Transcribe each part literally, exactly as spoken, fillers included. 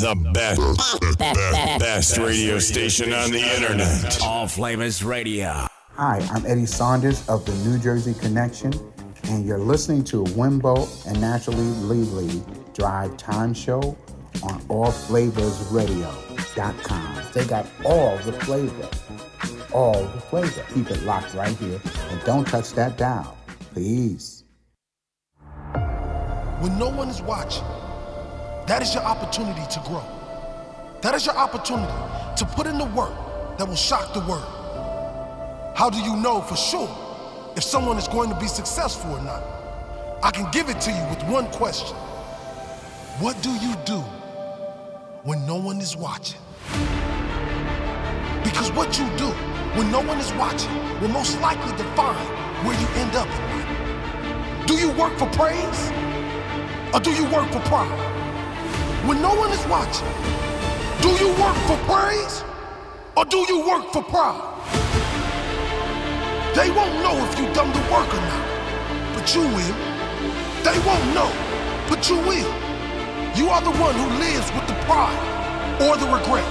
The best, best, best, best radio station on the internet. All Flavors Radio. Hi, I'm Eddie Saunders of the New Jersey Connection, and you're listening to Wimbo and Naturally Lily Drive Time Show on all flavors radio dot com. They got all the flavor. All the flavor. Keep it locked right here, and don't touch that dial. Please. When no one is watching, that is your opportunity to grow. That is your opportunity to put in the work that will shock the world. How do you know for sure if someone is going to be successful or not? I can give it to you with one question. What do you do when no one is watching? Because what you do when no one is watching will most likely define where you end up in. Do you work for praise or do you work for pride? When no one is watching, do you work for praise or do you work for pride? They won't know if you done the work or not, but you will. They won't know, but you will. You are the one who lives with the pride or the regret.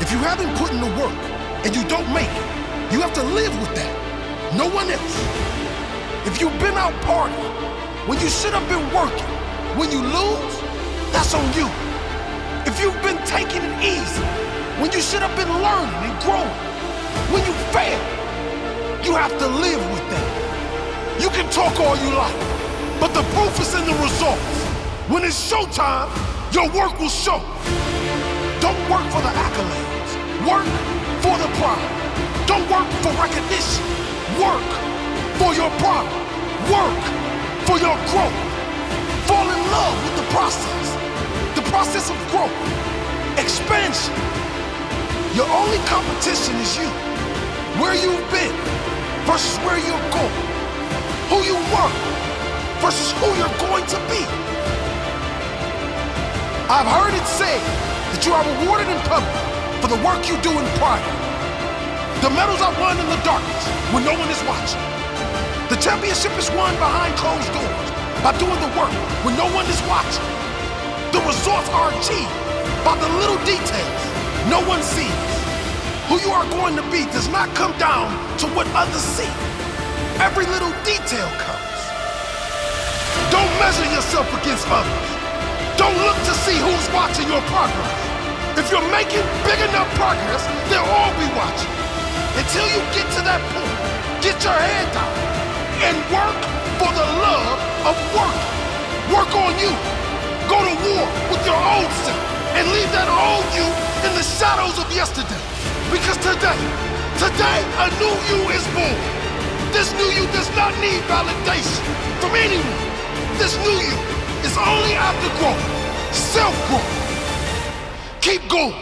If you haven't put in the work and you don't make it, you have to live with that. No one else. If you've been out partying, when you should have been working, when you lose, that's on you. If you've been taking it easy, when you should have been learning and growing, when you fail, you have to live with that. You can talk all you like, but the proof is in the results. When it's showtime, your work will show. Don't work for the accolades. Work for the pride. Don't work for recognition. Work for your pride. Work for your growth. Fall in love with the process. The process of growth, expansion. Your only competition is you. Where you've been versus where you're going. Who you were versus who you're going to be. I've heard it said that you are rewarded in public for the work you do in private. The medals are won in the darkness when no one is watching. The championship is won behind closed doors by doing the work when no one is watching. The results are achieved by the little details no one sees. Who you are going to be does not come down to what others see. Every little detail counts. Don't measure yourself against others. Don't look to see who's watching your progress. If you're making big enough progress, they'll all be watching. Until you get to that point, get your head down and work for the love of work. Work on you. Go to war with your old self and leave that old you in the shadows of yesterday. Because today, today, a new you is born. This new you does not need validation from anyone. This new you is only after growth, self-growth. Keep going.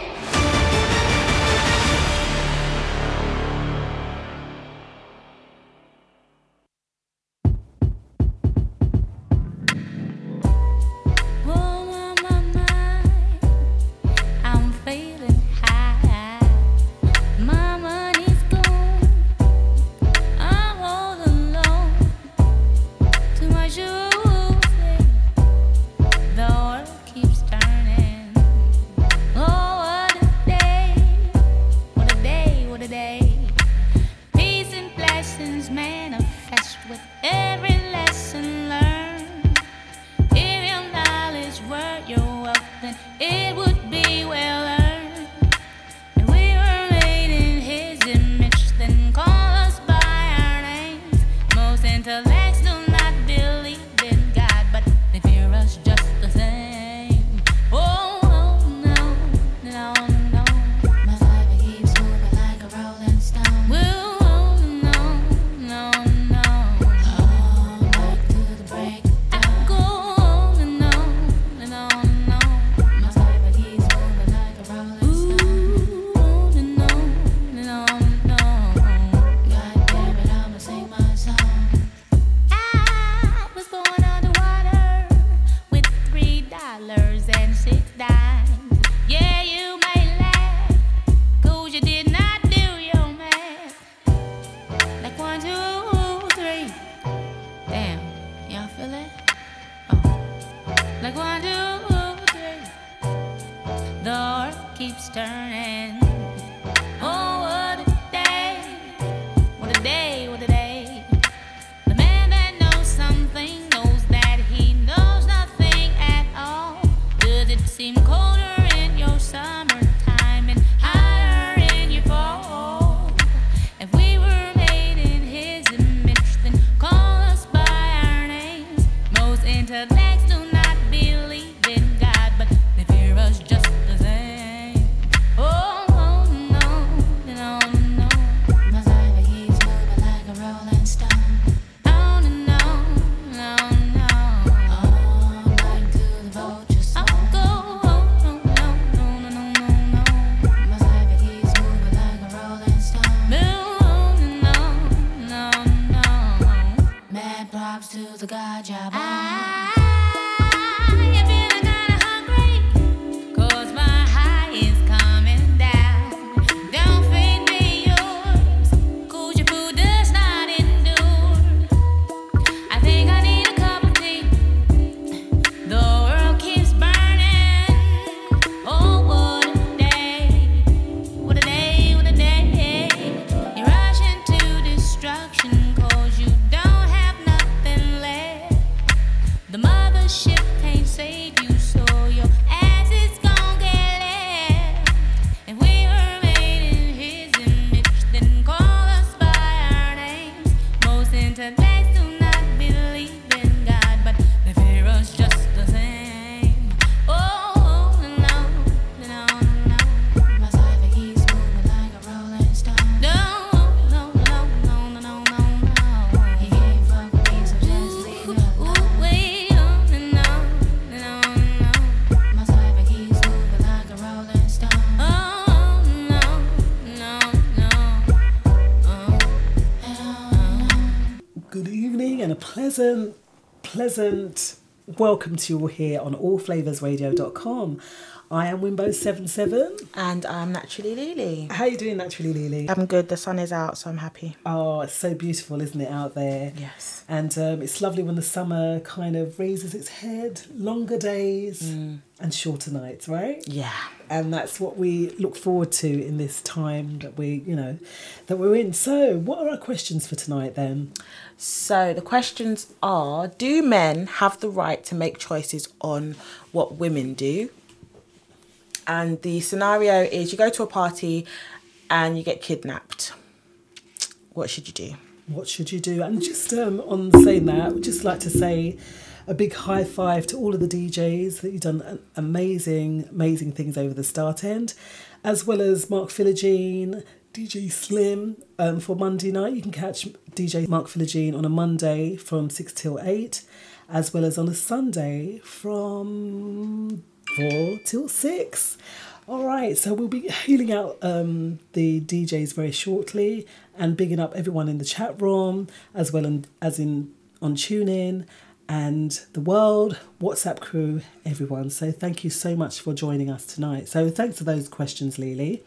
keeps turning. Oh, what a day, what a day, what a day. The man that knows something knows that he knows nothing at all. Does it seem colder in your summertime and hotter in your fall? If we were made in his image, then call us by our names. Most intellects do not believe in God, but they fear us just the same. Oh, oh no, no, no. My life, he's moving like a rolling stone. Oh, no, no, no. Oh, like to the vulture song. Oh, go, oh, no, no, no, no, no, no. My life, he's moving like a rolling stone. No, no, no, no. Mad props to the God job. Pleasant, pleasant welcome to you all here on all flavors radio dot com. I am Wimbo seventy-seven. And I'm Naturally Lily. How are you doing, Naturally Lily? I'm good. The sun is out, so I'm happy. Oh, it's so beautiful, isn't it, out there? Yes. And um, it's lovely when the summer kind of raises its head. Longer days mm. and shorter nights, right? Yeah. And that's what we look forward to in this time that we, you know, that we're in. So what are our questions for tonight then? So the questions are, do men have the right to make choices on what women do? And the scenario is you go to a party and you get kidnapped. What should you do? What should you do? And just um, on saying that, I would just like to say a big high five to all of the D Js that you've done amazing, amazing things over the start end, as well as Mark Philogene, D J Slim um, for Monday night. You can catch D J Mark Philogene on a Monday from six till eight, as well as on a Sunday from four till six. All right, so we'll be hailing out um, the D Js very shortly and bigging up everyone in the chat room as well in, as in on TuneIn and the world, WhatsApp crew, everyone. So thank you so much for joining us tonight. So thanks for those questions, Lily.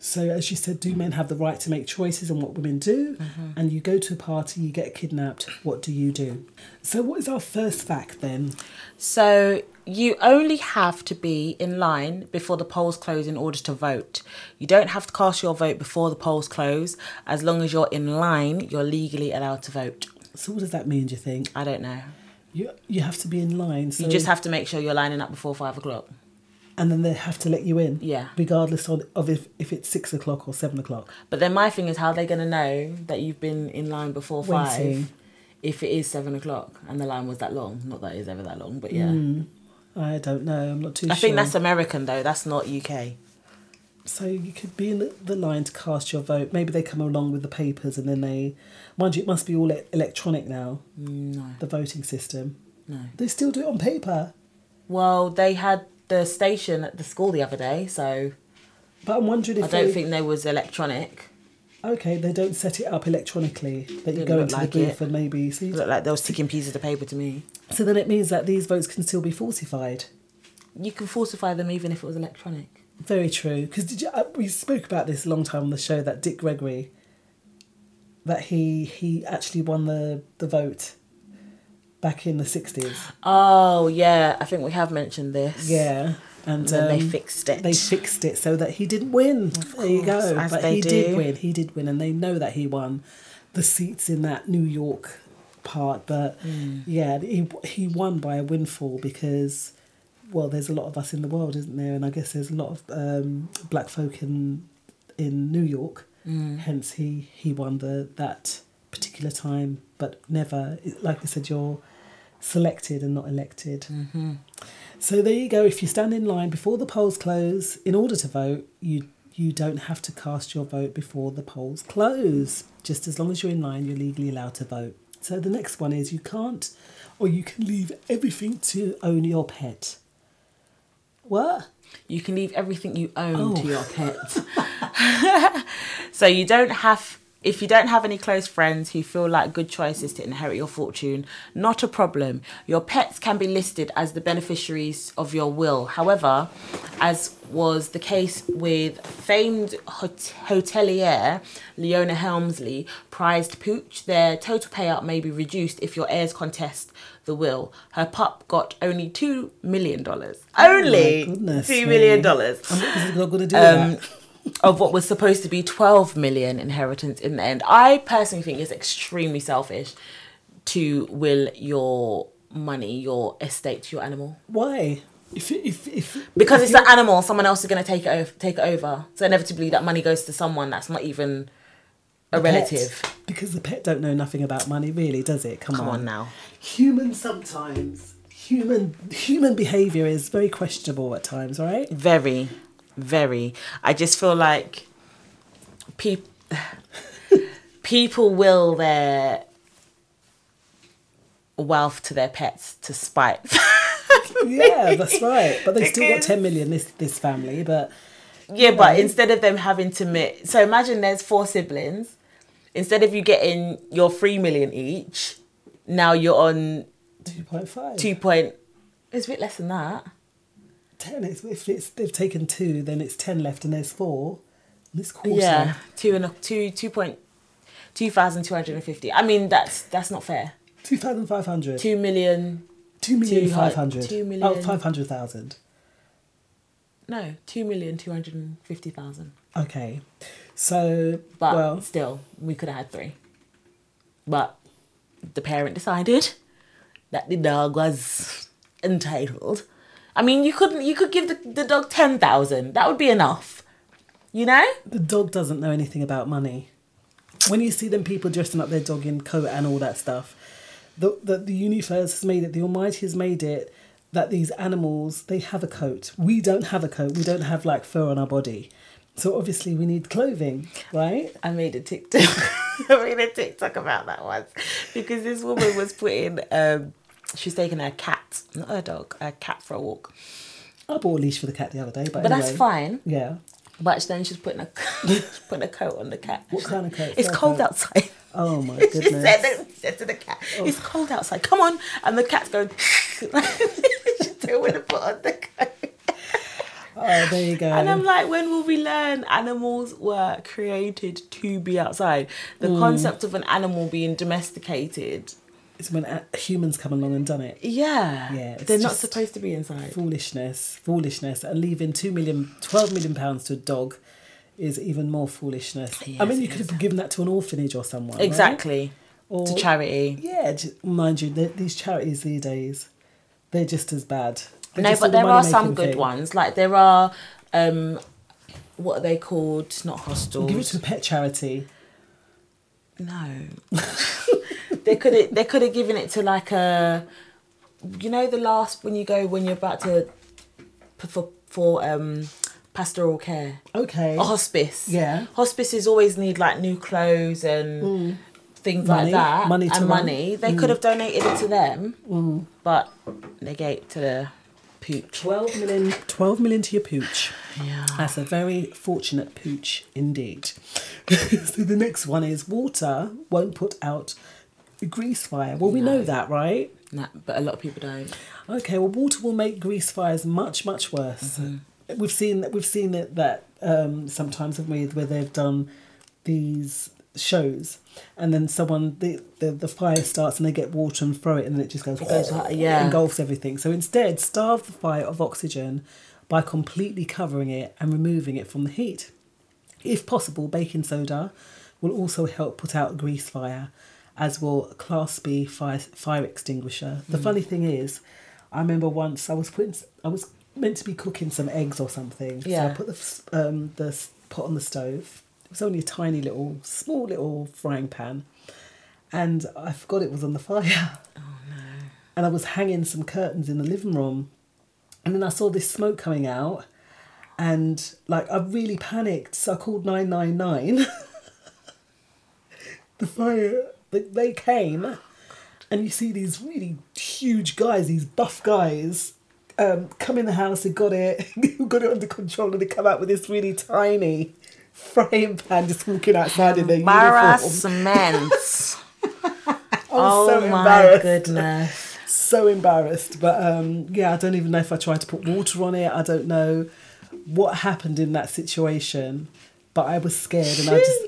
So as you said, do men have the right to make choices on what women do? Mm-hmm. And you go to a party, you get kidnapped. What do you do? So what is our first fact then? So you only have to be in line before the polls close in order to vote. You don't have to cast your vote before the polls close. As long as you're in line, you're legally allowed to vote. So what does that mean, do you think? I don't know. You you have to be in line. So you just have to make sure you're lining up before five o'clock. And then they have to let you in? Yeah. Regardless of, of if, if it's six o'clock or seven o'clock. But then my thing is, how are they going to know that you've been in line before five Waiting. If it is seven o'clock and the line was that long? Not that it's ever that long, but yeah. Mm, I don't know. I'm not too I sure. I think that's American, though. That's not U K. So you could be in the, the line to cast your vote. Maybe they come along with the papers and then they... Mind you, it must be all electronic now. No. The voting system. No. They still do it on paper. Well, they had the station at the school the other day, so... But I'm wondering if I don't they... think there was electronic. Okay, they don't set it up electronically, that you go into like the booth it. and maybe... So it looked like they were sticking pieces of paper to me. So then it means that these votes can still be falsified. You can falsify them even if it was electronic. Very true, because did you, uh, we spoke about this a long time on the show, that Dick Gregory, that he he actually won the, the vote... back in the sixties. Oh, yeah. I think we have mentioned this. Yeah. And, and then um, they fixed it. They fixed it so that he didn't win. Of there course, you go. As but they he do. did win. He did win, and they know that he won the seats in that New York part. But mm. yeah, he he won by a windfall because, well, there's a lot of us in the world, isn't there? And I guess there's a lot of um, black folk in in New York. Mm. Hence, he he won the that particular time, but never, like I said, you're selected and not elected. Mm-hmm. So there you go. If you stand in line before the polls close in order to vote, you you don't have to cast your vote before the polls close. Just as long as you're in line, you're legally allowed to vote. So the next one is you can't, or you can leave everything to own your pet. What? You can leave everything you own oh. to your pet. So you don't have, if you don't have any close friends who feel like good choices to inherit your fortune, not a problem. Your pets can be listed as the beneficiaries of your will. However, as was the case with famed hot- hotelier Leona Helmsley, prized Pooch, their total payout may be reduced if your heirs contest the will. Her pup got only two million dollars. Only oh goodness, two million dollars. I'm not going to do um, that. Of what was supposed to be twelve million inheritance in the end. I personally think it's extremely selfish to will your money, your estate, to your animal. Why? If if if because if it's an animal, someone else is going to take it over, take it over. So inevitably, that money goes to someone that's not even a relative. Pet. Because the pet don't know nothing about money, really, does it? Come, Come on. on now. Human sometimes. Human human behaviour is very questionable at times, right? Very. Very. I just feel like pe- people will their wealth to their pets to spite. Yeah, that's right. But they because... still got ten million, this this family. But yeah, know. But instead of them having to... Mi- so imagine there's four siblings. Instead of you getting your three million each, now you're on... two point five. two Point... It's a bit less than that. ten, it's, if it's, they've taken two, then it's ten left and there's four. And it's quarter. Yeah, two and a, two, two point, two thousand two hundred fifty. I mean, that's that's not fair. two thousand five hundred. two million. two million five hundred. two million. Oh, five hundred thousand. No, two million two hundred fifty thousand. Okay. So, but well, still, we could have had three. But the parent decided that the dog was entitled. I mean, you couldn't. You could give the, the dog ten thousand. That would be enough, you know. The dog doesn't know anything about money. When you see them people dressing up their dog in coat and all that stuff, the the, the universe has made it. The Almighty has made it that these animals, they have a coat. We don't have a coat. We don't have like fur on our body, so obviously we need clothing, right? I made a TikTok. I made a TikTok about that once because this woman was putting. Um, She's taking her cat, not her dog, her cat for a walk. I bought a leash for the cat the other day, but But anyway. That's fine. Yeah. But then she's putting a, she's putting a coat on the cat. What she's kind like, of coat? It's Fair cold coat. outside. Oh, my goodness. She said, she said to the cat, oh. It's cold outside, come on. And the cat's going, she still want to put on the coat. Oh, there you go. And I'm like, when will we learn? Animals were created to be outside. The mm. concept of an animal being domesticated... It's when humans come along and done it. Yeah. Yeah. They're not supposed to be inside. Foolishness. Foolishness. And leaving two million, twelve million pounds to a dog is even more foolishness. Yes, I mean, you yes. could have given that to an orphanage or someone. Exactly. Right? Or, to charity. Yeah. Mind you, these charities these days, they're just as bad. They're no, but there are some good thing. ones. Like there are, um, what are they called? It's not hostels. Give it to a pet charity. No. They could have, they could have given it to like a, you know, the last when you go when you're about to for for um pastoral care. Okay. A hospice. Yeah. Hospices always need like new clothes and mm. things money. like that. Money to and run. money. They mm. could have donated it to them, mm. but they gave it to the pooch. Twelve million. Twelve million to your pooch. Yeah. That's a very fortunate pooch indeed. So the next one is water won't put out a grease fire. Well, we no. know that, right? No, but a lot of people don't. Okay, well, water will make grease fires much, much worse. Mm-hmm. We've seen that. We've seen that that um, sometimes with where they've done these shows, and then someone the, the the fire starts and they get water and throw it, and then it just goes. It goes yeah. engulfs everything. So instead, starve the fire of oxygen by completely covering it and removing it from the heat. If possible, baking soda will also help put out a grease fire, as will a Class B fire, fire extinguisher. The mm. funny thing is, I remember once I was putting, I was meant to be cooking some eggs or something. Yeah. So I put the um, the pot on the stove. It was only a tiny little, small little frying pan, and I forgot it was on the fire. Oh no! And I was hanging some curtains in the living room, and then I saw this smoke coming out, and like I really panicked. So I called nine nine nine. The fire. They came, and you see these really huge guys, these buff guys, um, come in the house. They got it, got it under control, and they come out with this really tiny frying pan, just walking outside in their uniform. Oh, so my goodness! So embarrassed, but um, yeah, I don't even know if I tried to put water on it. I don't know what happened in that situation, but I was scared, and I just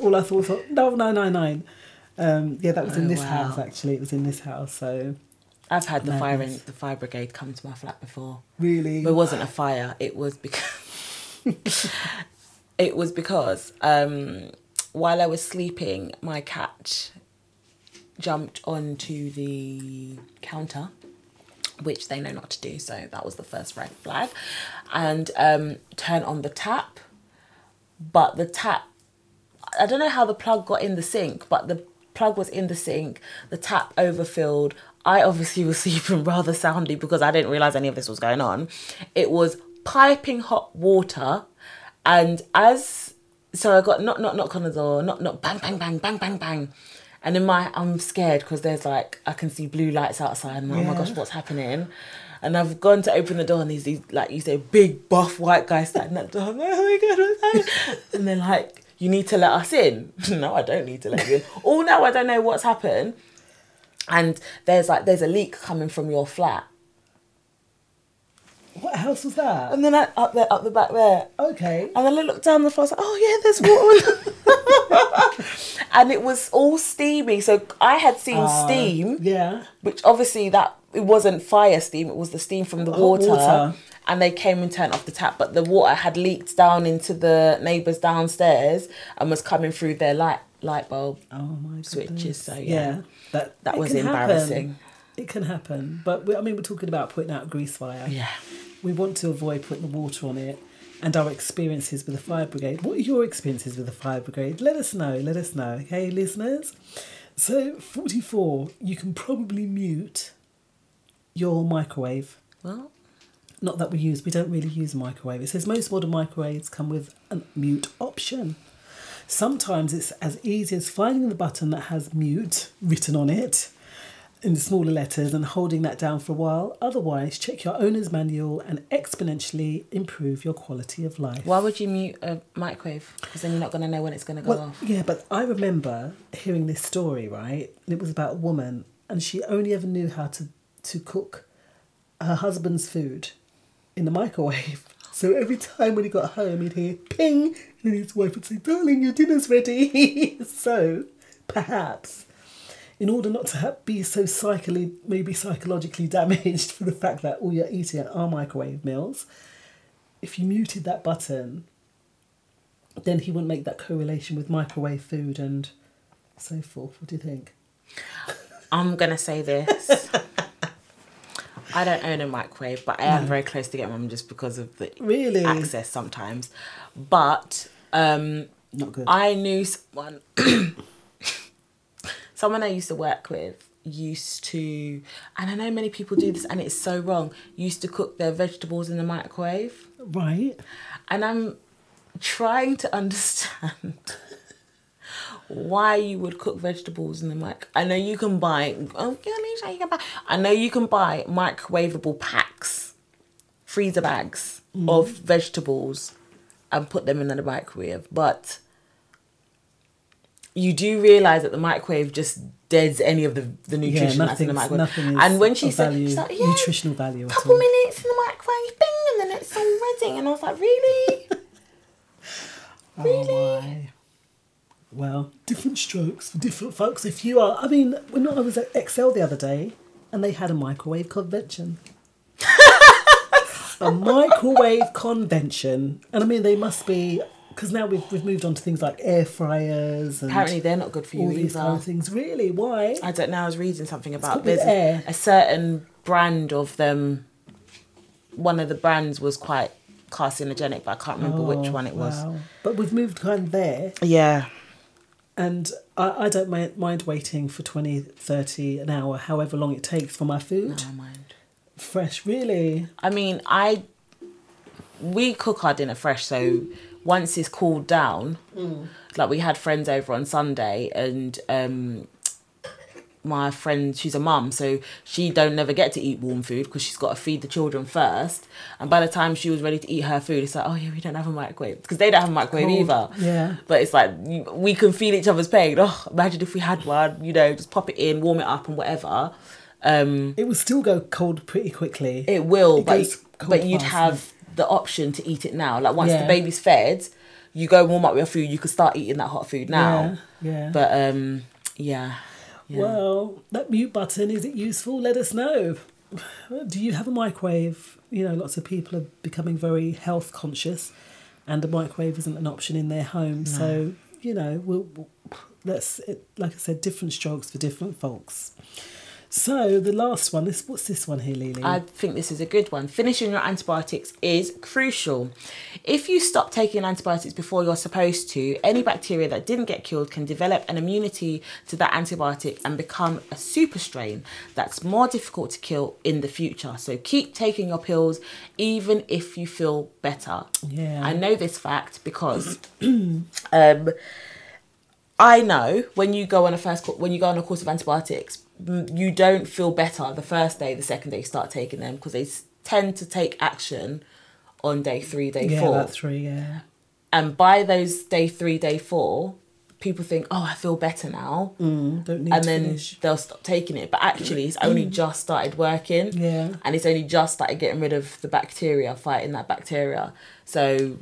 all I thought was no, no, no, no. Um, yeah, that was oh, in this wow. house, actually. It was in this house, so... I've had the fire, in, the fire brigade come to my flat before. Really? But it wasn't a fire. It was because... it was because um, while I was sleeping, my cat jumped onto the counter, which they know not to do, so that was the first red flag, and um, turned on the tap, but the tap... I don't know how the plug got in the sink, but the plug was in the sink, the tap overfilled. I obviously was sleeping rather soundly because I didn't realise any of this was going on. It was piping hot water, and as so I got knock knock knock on the door, knock knock bang bang bang bang bang bang, and in my I'm scared because there's like I can see blue lights outside and yeah. oh my gosh, what's happening? And I've gone to open the door and these these like you say big buff white guys standing at the door. I'm like, oh my god, what's happening? And they're like, you need to let us in. No, I don't need to let you in. Oh, no, I don't know what's happened. And there's like, there's a leak coming from your flat. What house was that? And then I, up there, up the back there. Okay. And then I looked down the floor, I was like, oh yeah, there's water. And it was all steamy. So I had seen uh, steam. Yeah. Which obviously that, it wasn't fire steam. It was the steam from the oh, water. water. And they came and turned off the tap, but the water had leaked down into the neighbours downstairs and was coming through their light light bulb oh my switches. So yeah, yeah that that was embarrassing. Happen. It can happen, but we, I mean, we're talking about putting out a grease fire. Yeah, we want to avoid putting the water on it. And our experiences with the fire brigade. What are your experiences with the fire brigade? Let us know. Let us know. Hey, listeners. So forty-four, you can probably mute your microwave. Well. Not that we use, we don't really use a microwave. It says most modern microwaves come with a mute option. Sometimes it's as easy as finding the button that has mute written on it in smaller letters and holding that down for a while. Otherwise, check your owner's manual and exponentially improve your quality of life. Why would you mute a microwave? Because then you're not going to know when it's going to go well, off. Yeah, but I remember hearing this story, right? It was about a woman and she only ever knew how to, to cook her husband's food in the microwave. So every time when he got home, he'd hear ping, and his wife would say, darling, your dinner's ready. So perhaps in order not to have, be so psychically, maybe psychologically damaged for the fact that all you're eating are microwave meals, if you muted that button, then he wouldn't make that correlation with microwave food and so forth. What do you think? I'm going to say this. I don't own a microwave, but I am no. very close to getting one just because of the really? access sometimes. But um, not good. I knew someone, someone I used to work with used to, and I know many people do this and it's so wrong, used to cook their vegetables in the microwave. Right. And I'm trying to understand why you would cook vegetables in the mic. I know you can buy... Oh, you can buy I know you can buy microwavable packs, freezer bags mm. of vegetables and put them in the microwave. But you do realise that the microwave just deads any of the, the nutrition yeah, that's in the microwave. Nothing is and when she said... Value, she's like, yeah, nutritional value at all. Couple minutes in the microwave, bing, and then it's all ready. And I was like, really? really? Oh, my. Well, different strokes for different folks. If you are, I mean, when I was at Excel the other day, and they had a microwave convention. A microwave convention. And I mean, they must be... Because now we've, we've moved on to things like air fryers. And apparently they're not good for you all either. These kind of things. Really? Why? I don't know. I was reading something about there's air. A certain brand of them. One of the brands was quite carcinogenic, but I can't remember oh, which one it was. Wow. But we've moved kind of there. Yeah. And I, I don't mind waiting for twenty, thirty, an hour, however long it takes for my food. No, I mind. Fresh, really? I mean, I... We cook our dinner fresh, so... Once it's cooled down, mm. like we had friends over on Sunday, and um, my friend, she's a mum, so she don't never get to eat warm food because she's got to feed the children first. And by the time she was ready to eat her food, it's like, oh yeah, we don't have a microwave, because they don't have a microwave cool. either. Yeah. But it's like we can feel each other's pain. Oh, imagine if we had one. You know, just pop it in, warm it up, and whatever. Um, it will still go cold pretty quickly. It will, it but but you'd fast, have. The option to eat it now, like once yeah. the baby's fed, you go warm up your food, you can start eating that hot food now. Yeah, yeah. But um yeah, yeah well, that mute button, is it useful? Let us know. Do you have a microwave? You know, lots of people are becoming very health conscious, and a microwave isn't an option in their home. No. So you know, we'll, we'll let's it, like I said, different strokes for different folks. So the last one, this what's this one here, Lily? I think this is a good one. Finishing your antibiotics is crucial. If you stop taking antibiotics before you're supposed to, any bacteria that didn't get killed can develop an immunity to that antibiotic and become a super strain that's more difficult to kill in the future. So keep taking your pills even if you feel better. Yeah. I know this fact because um, I know when you go on a first when you go on a course of antibiotics, you don't feel better the first day, the second day you start taking them, because they tend to take action on day three, day yeah, four. Yeah, three, yeah. And by those day three, day four, people think, oh, I feel better now. Mm, don't need and to then finish. They'll stop taking it. But actually, it's only mm. just started working. Yeah. And it's only just started getting rid of the bacteria, fighting that bacteria. So...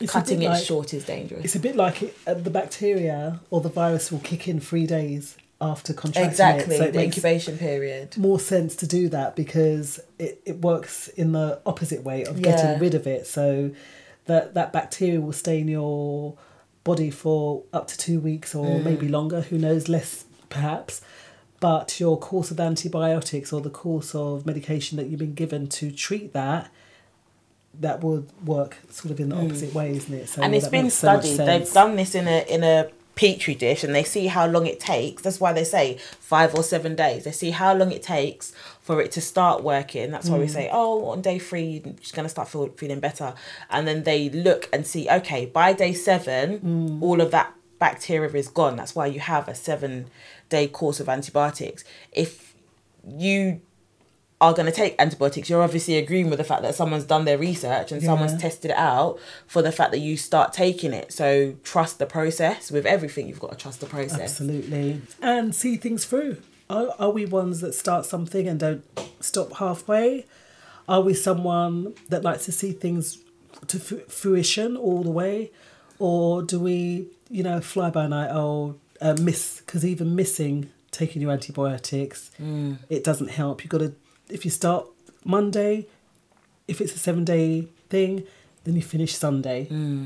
It's cutting it like, short is dangerous. It's a bit like it, uh, the bacteria or the virus will kick in three days after contracting exactly, it. So it the makes incubation period. More sense to do that because it, it works in the opposite way of yeah. getting rid of it. So that that bacteria will stay in your body for up to two weeks or mm. maybe longer. Who knows? Less perhaps. But your course of antibiotics or the course of medication that you've been given to treat that. That would work sort of in the opposite mm. way, isn't it? So and it's been studied. So they've done this in a in a petri dish, and they see how long it takes. That's why they say five or seven days. They see how long it takes for it to start working. That's why mm. we say, oh, on day three, you're going to start feel, feeling better. And then they look and see, okay, by day seven, mm. all of that bacteria is gone. That's why you have a seven-day course of antibiotics. If you... are going to take antibiotics, you're obviously agreeing with the fact that someone's done their research and yeah. someone's tested it out for the fact that you start taking it. So trust the process. With everything, you've got to trust the process. Absolutely. And see things through. Are, are we ones that start something and don't stop halfway? Are we someone that likes to see things to f- fruition all the way? Or do we, you know, fly by night or uh, miss? Because even missing taking your antibiotics, mm. it doesn't help. You've got to If you start Monday, if it's a seven-day thing, then you finish Sunday mm.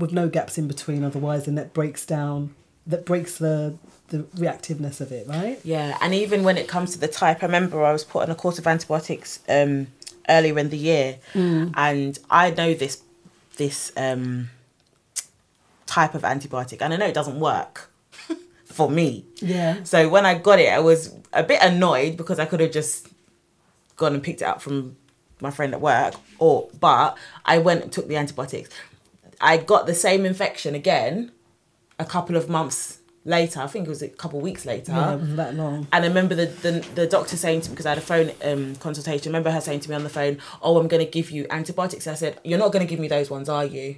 with no gaps in between. Otherwise, then that breaks down, that breaks the, the reactiveness of it, right? Yeah, and even when it comes to the type, I remember I was put on a course of antibiotics um, earlier in the year, mm. and I know this this um, type of antibiotic, and I know it doesn't work. For me. Yeah. So when I got it, I was a bit annoyed because I could have just... gone and picked it up from my friend at work, or but I went and took the antibiotics. I got the same infection again a couple of months later. I think it was a couple of weeks later. Yeah, it wasn't that long. And I remember the, the, the doctor saying to me, because I had a phone um, consultation, I remember her saying to me on the phone, oh, I'm going to give you antibiotics. And I said, you're not going to give me those ones, are you?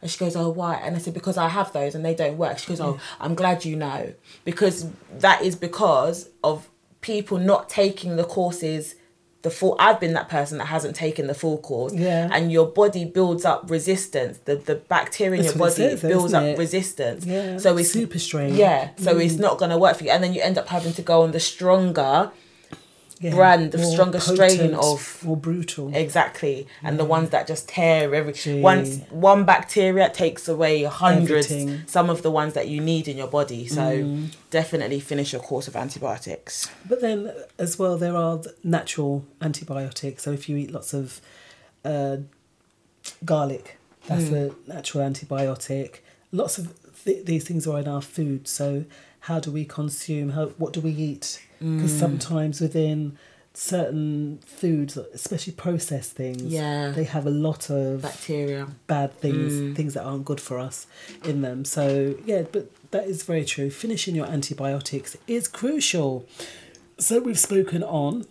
And she goes, oh, why? And I said, because I have those and they don't work. She goes, oh, I'm glad you know. Because that is because of people not taking the courses The full, I've been that person that hasn't taken the full course. Yeah. And your body builds up resistance. The the bacteria in That's your body though, builds up resistance. Yeah. So it's super strain. Yeah. So mm. it's not going to work for you. And then you end up having to go on the stronger yeah, brand, the strong Australian of more brutal, exactly, and yeah. the ones that just tear every Gee. once one bacteria takes away hundreds, Everything. some of the ones that you need in your body. So mm. definitely finish your course of antibiotics. But then as well, there are natural antibiotics. So if you eat lots of uh, garlic, that's mm. a natural antibiotic. Lots of th- these things are in our food. So how do we consume? How what do we eat? Because mm. sometimes within certain foods, especially processed things, yeah. they have a lot of bacteria, bad things, mm. things that aren't good for us in them. So yeah, but that is very true. Finishing your antibiotics is crucial. So we've spoken on.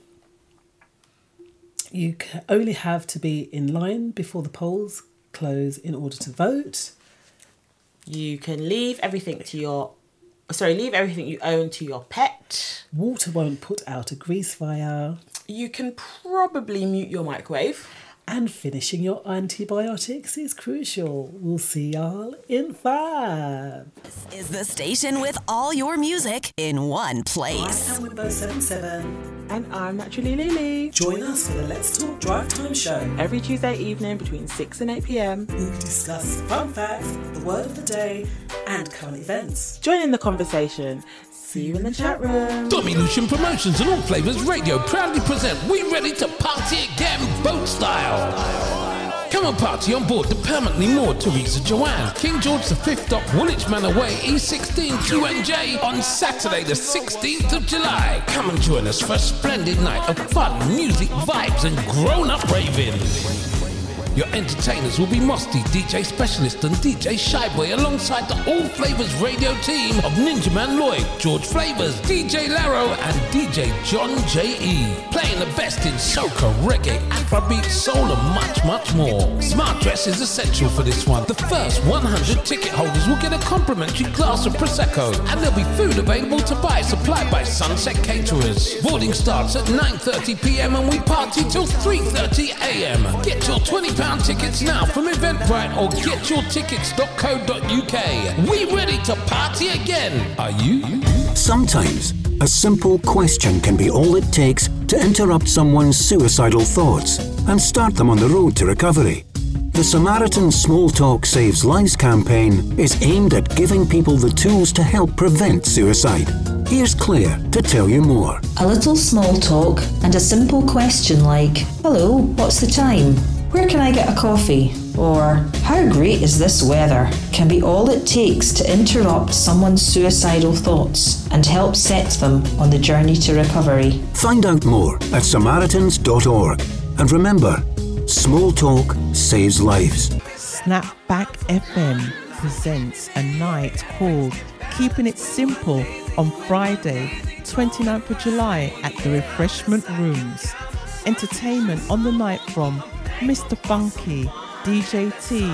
You only have to be in line before the polls close in order to vote. You can leave everything to your... Sorry, leave everything you own to your pet. Water won't put out a grease fire. You can probably mute your microwave. And finishing your antibiotics is crucial. We'll see y'all in five. This is the station with all your music in one place. I am Wimbo seventy-seven. And I'm Naturally Lily. Join us for the Let's Talk Drive Time Show. Every Tuesday evening between six and eight p.m. We discuss fun facts, the word of the day, and current events. Join in the conversation. See you in the chat room. Dominution Promotions and All Flavors Radio proudly present We Ready to Party Again Boat Style. Come and party on board the permanently moored Teresa Joanne, King George the Fifth Dock, Woolwich Manor Way, E sixteen two N J on Saturday the sixteenth of July. Come and join us for a splendid night of fun, music, vibes and grown-up raving. Your entertainers will be Mosty, D J Specialist and D J Shyboy alongside the All Flavors Radio team of Ninja Man Lloyd, George Flavours, D J Laro and D J John J E. Playing the best in soca, reggae, afrobeat, soul and much, much more. Smart dress is essential for this one. The first one hundred ticket holders will get a complimentary glass of Prosecco and there'll be food available to buy supplied by Sunset Caterers. Boarding starts at nine thirty p.m. and we party till three thirty a.m. Get your twenty pounds tickets now from Eventbrite or get your tickets dot co dot uk. We ready to party again. Are you? Sometimes a simple question can be all it takes to interrupt someone's suicidal thoughts and start them on the road to recovery. The Samaritans Small Talk Saves Lives campaign is aimed at giving people the tools to help prevent suicide. Here's Claire to tell you more. A little small talk and a simple question like, hello, what's the time? Where can I get a coffee? Or, how great is this weather? Can be all it takes to interrupt someone's suicidal thoughts and help set them on the journey to recovery. Find out more at samaritans dot org. And remember, small talk saves lives. Snapback F M presents a night called Keeping It Simple on Friday, twenty-ninth of July at the Refreshment Rooms. Entertainment on the night from Mister Funky, D J T,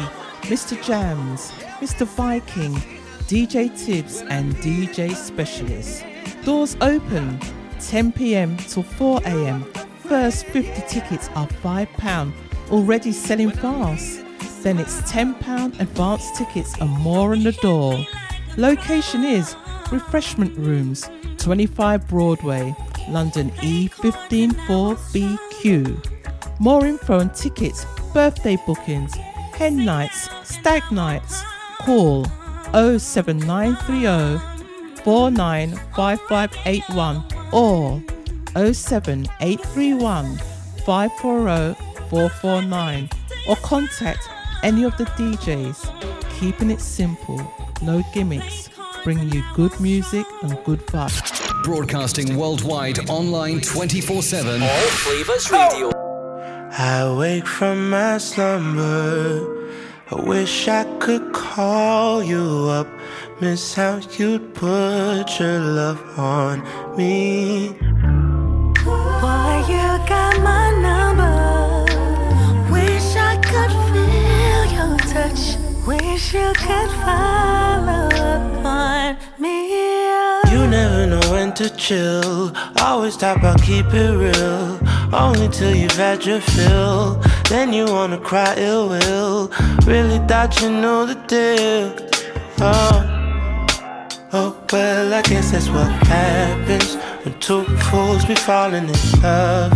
Mister Jams, Mister Viking, D J Tibbs and D J Specialist. Doors open ten p.m. till four a.m. First fifty tickets are five pounds, already selling fast. Then it's ten pounds advance tickets and more on the door. Location is Refreshment Rooms, twenty-five Broadway, London E one five four B Q. More info on tickets, birthday bookings, hen nights, stag nights. Call oh seven nine three oh four nine five five eight one or oh seven eight three one five four oh four four nine or contact any of the D Js. Keeping it simple, no gimmicks, bringing you good music and good vibes. Broadcasting worldwide, online twenty-four seven. All Flavors Radio. I wake from my slumber. I wish I could call you up. Miss how you'd put your love on me. Boy, you got my number. Wish I could feel your touch. Wish you could follow up on me. You never know when to chill. Always talk about keep it real. Only till you've had your fill, then you wanna cry ill will. Really thought you knew the deal. Oh, Oh well, I guess that's what happens when two fools be falling in love,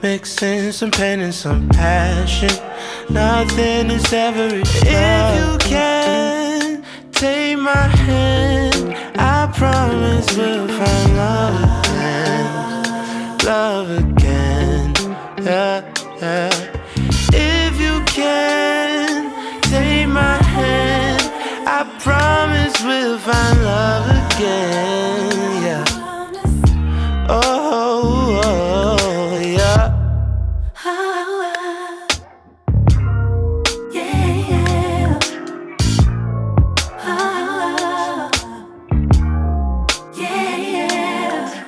mixing some pain and some passion. Nothing is ever enough. If you can take my hand, I promise we'll find love again, love again. Yeah, yeah. If you can take my hand, I promise we'll find love again, yeah. Oh, oh, yeah. Oh, oh. Yeah, yeah. Oh, oh. Yeah, yeah.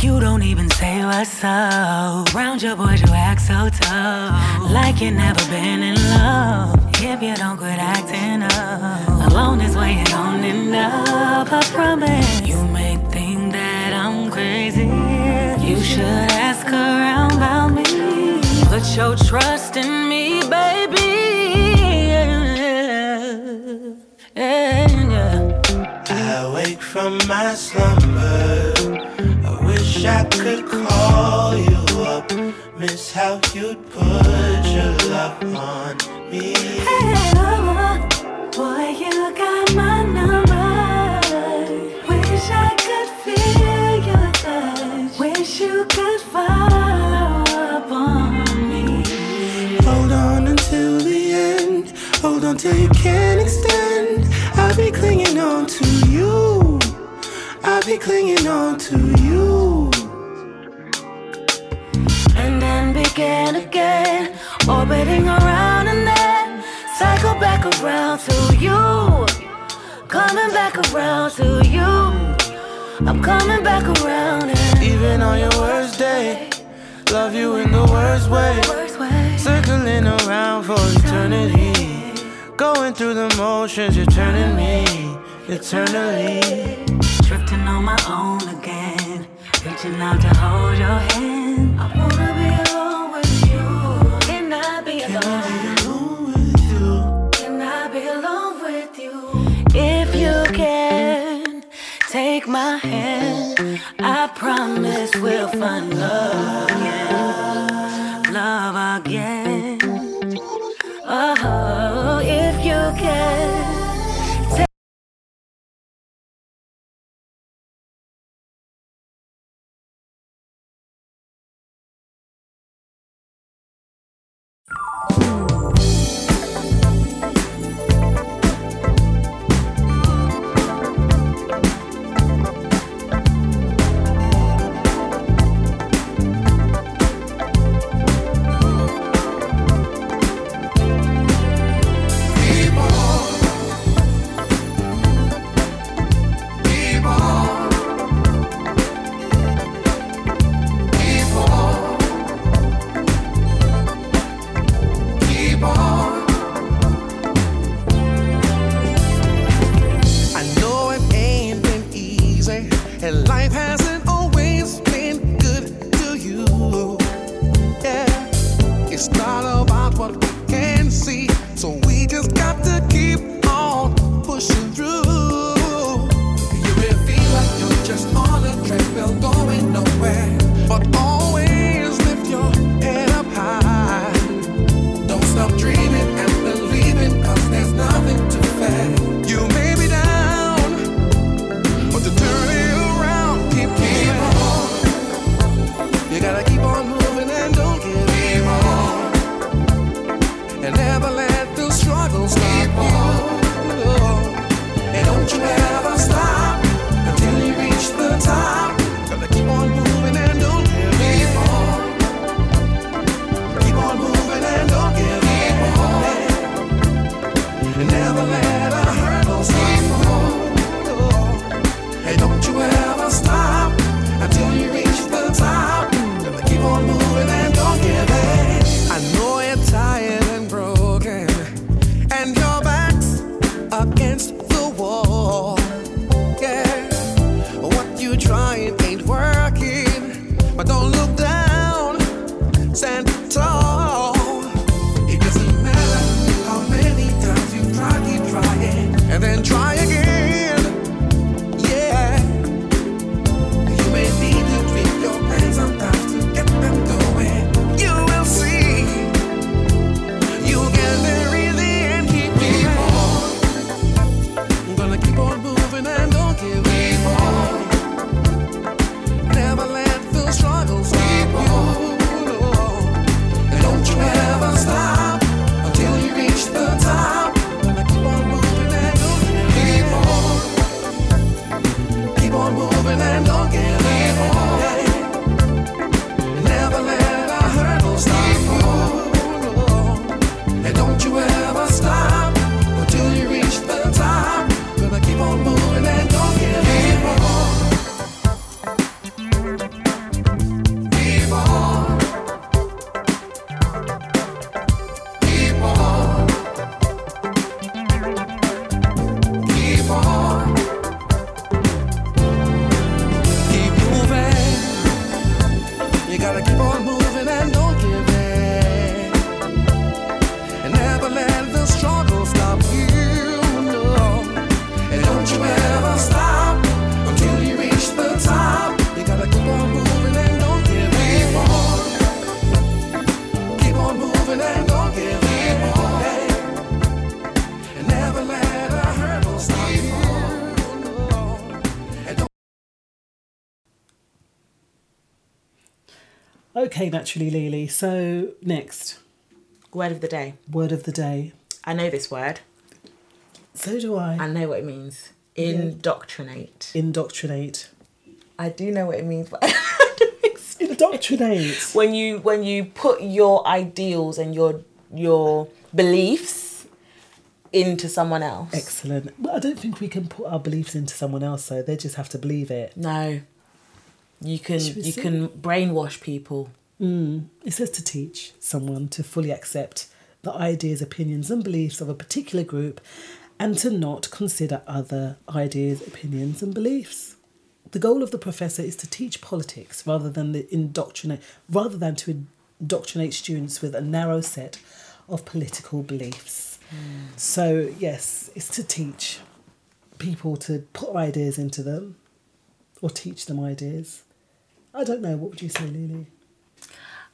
You don't even say what's up. Round your boys, you act so tough, like you never been in love. If you don't quit acting up, alone is why you don't end up. I promise. You may think that I'm crazy. You should ask around about me. Put your trust in me, baby. Yeah, yeah, yeah. I wake from my slumber. I wish I could call you up. Miss how you'd put your love on. Hey, lover, boy, you got my number. Wish I could feel your touch. Wish you could follow up on me. Hold on until the end. Hold on till you can extend. I'll be clinging on to you. I'll be clinging on to you. And then begin again, orbiting around and then cycle back around to you. Coming back around to you. I'm coming back around and even on your worst day, love you in the worst way. Circling around for eternity, going through the motions, you're turning me eternally. Drifting on my own again, reaching out to hold your hand. I wanna be alone with you. Can I be alone? Can I be alone with you? Can I be alone with you? If you can take my hand, I promise we'll find love again, love again. Oh, if you can. Okay, Naturally Lily. So next. Word of the day. Word of the day. I know this word. So do I. I know what it means. Indoctrinate. Yeah. Indoctrinate. I do know what it means, but I don't explain. Indoctrinate. When you when you put your ideals and your your beliefs into someone else. Excellent. Well, I don't think we can put our beliefs into someone else, though. They just have to believe it. No. You can you see? can brainwash people. Mm. It says to teach someone to fully accept the ideas, opinions and beliefs of a particular group and to not consider other ideas, opinions and beliefs. The goal of the professor is to teach politics rather than the indoctrinate rather than to indoctrinate students with a narrow set of political beliefs. Mm. So yes, it's to teach people to put ideas into them or teach them ideas. I don't know, what would you say, Lily?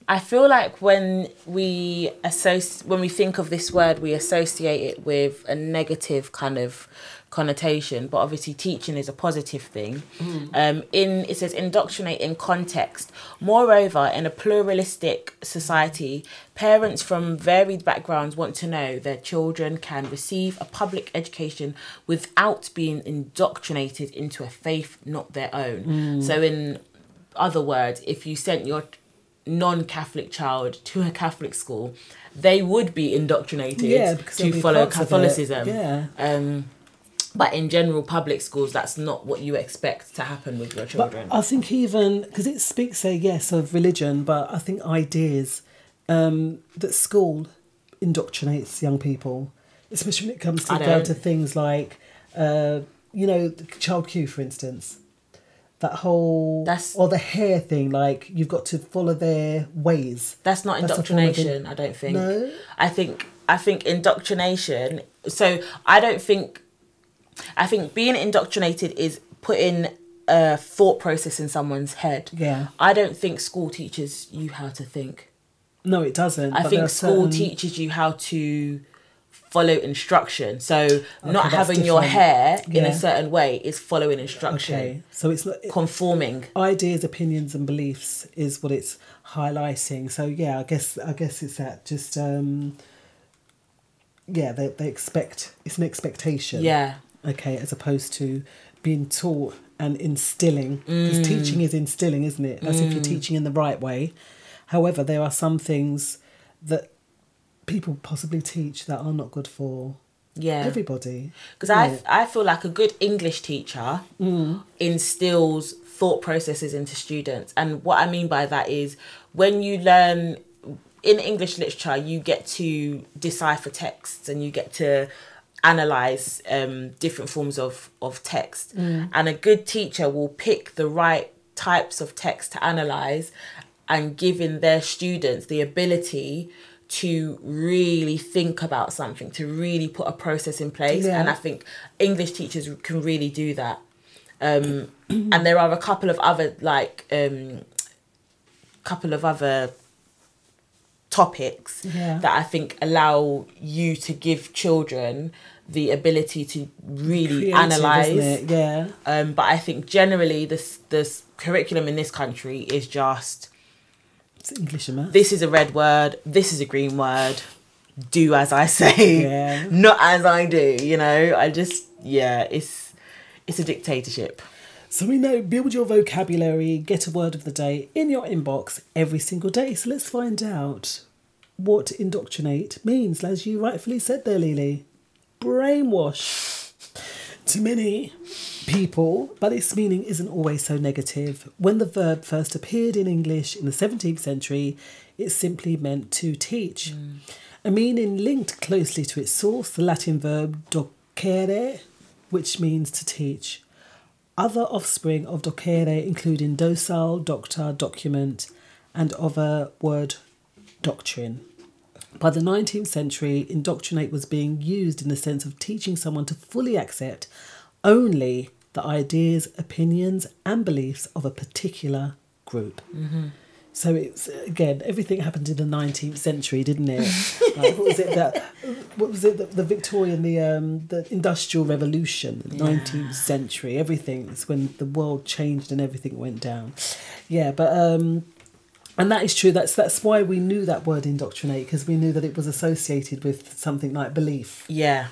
I feel like when we associ- when we think of this word, we associate it with a negative kind of connotation, but obviously teaching is a positive thing. Mm. Um, in it says indoctrinate in context. Moreover, in a pluralistic society, parents from varied backgrounds want to know their children can receive a public education without being indoctrinated into a faith not their own. Mm. So in other words, if you sent your non-Catholic child to a Catholic school, they would be indoctrinated yeah, to be follow Catholicism. Yeah. Um, but in general public schools, that's not what you expect to happen with your children. But I think even, because it speaks, uh, yes, of religion, but I think ideas um, that school indoctrinates young people, especially when it comes to, down to things like, uh, you know, the child queue, for instance. That whole, that's, or the hair thing, like you've got to follow their ways. That's not indoctrination, that's I don't think. No? I think, I think indoctrination, so I don't think, I think being indoctrinated is putting a thought process in someone's head. Yeah. I don't think school teaches you how to think. No, it doesn't. I think school certain... teaches you how to follow instruction. So okay, not having different. your hair yeah. in a certain way is following instruction. Okay. So it's not it, conforming. Ideas, opinions and beliefs is what it's highlighting. So yeah, I guess I guess it's that just um yeah, they they expect it's an expectation. Yeah. Okay, as opposed to being taught and instilling. Because mm. teaching is instilling, isn't it? That's mm. if you're teaching in the right way. However, there are some things that people possibly teach that are not good for yeah. everybody. Because I, f- I feel like a good English teacher mm. instills thought processes into students. And what I mean by that is when you learn in English literature, you get to decipher texts and you get to analyse um, different forms of, of text. Mm. And a good teacher will pick the right types of text to analyse and giving their students the ability to really think about something, to really put a process in place. Yeah. And I think English teachers can really do that. Um, and there are a couple of other, like, um, couple of other topics yeah. that I think allow you to give children the ability to really analyse. Yeah. Um, but I think generally this, this curriculum in this country is just... It's English and maths. This is a red word. This is a green word. Do as I say, yeah. not as I do. You know, I just yeah, it's it's a dictatorship. So we know build your vocabulary. Get a word of the day in your inbox every single day. So let's find out what indoctrinate means, as you rightfully said there, Lily. Brainwash. To many people, but its meaning isn't always so negative. When the verb first appeared in English in the seventeenth century, it simply meant to teach. Mm. A meaning linked closely to its source, the Latin verb docere, which means to teach. Other offspring of docere, including docile, doctor, document, and other word doctrine. By the nineteenth century, indoctrinate was being used in the sense of teaching someone to fully accept only the ideas, opinions and beliefs of a particular group. Mm-hmm. So it's, again, everything happened in the nineteenth century, didn't it? Like, what was it that, what was it, the, the Victorian, the um, the Industrial Revolution, the yeah. nineteenth century, everything. It's when the world changed and everything went down. Yeah, but um, And that is true. That's that's why we knew that word indoctrinate, because we knew that it was associated with something like belief. Yeah.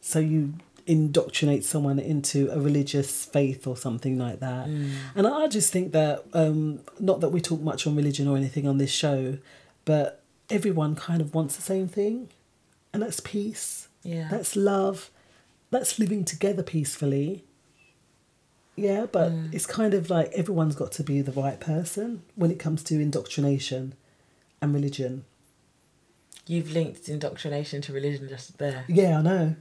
So you indoctrinate someone into a religious faith or something like that. Mm. And I just think that, um, not that we talk much on religion or anything on this show, but everyone kind of wants the same thing. And that's peace. Yeah. That's love. That's living together peacefully. Yeah, but mm. it's kind of like everyone's got to be the right person when it comes to indoctrination and religion. You've linked indoctrination to religion just there. Yeah, I know.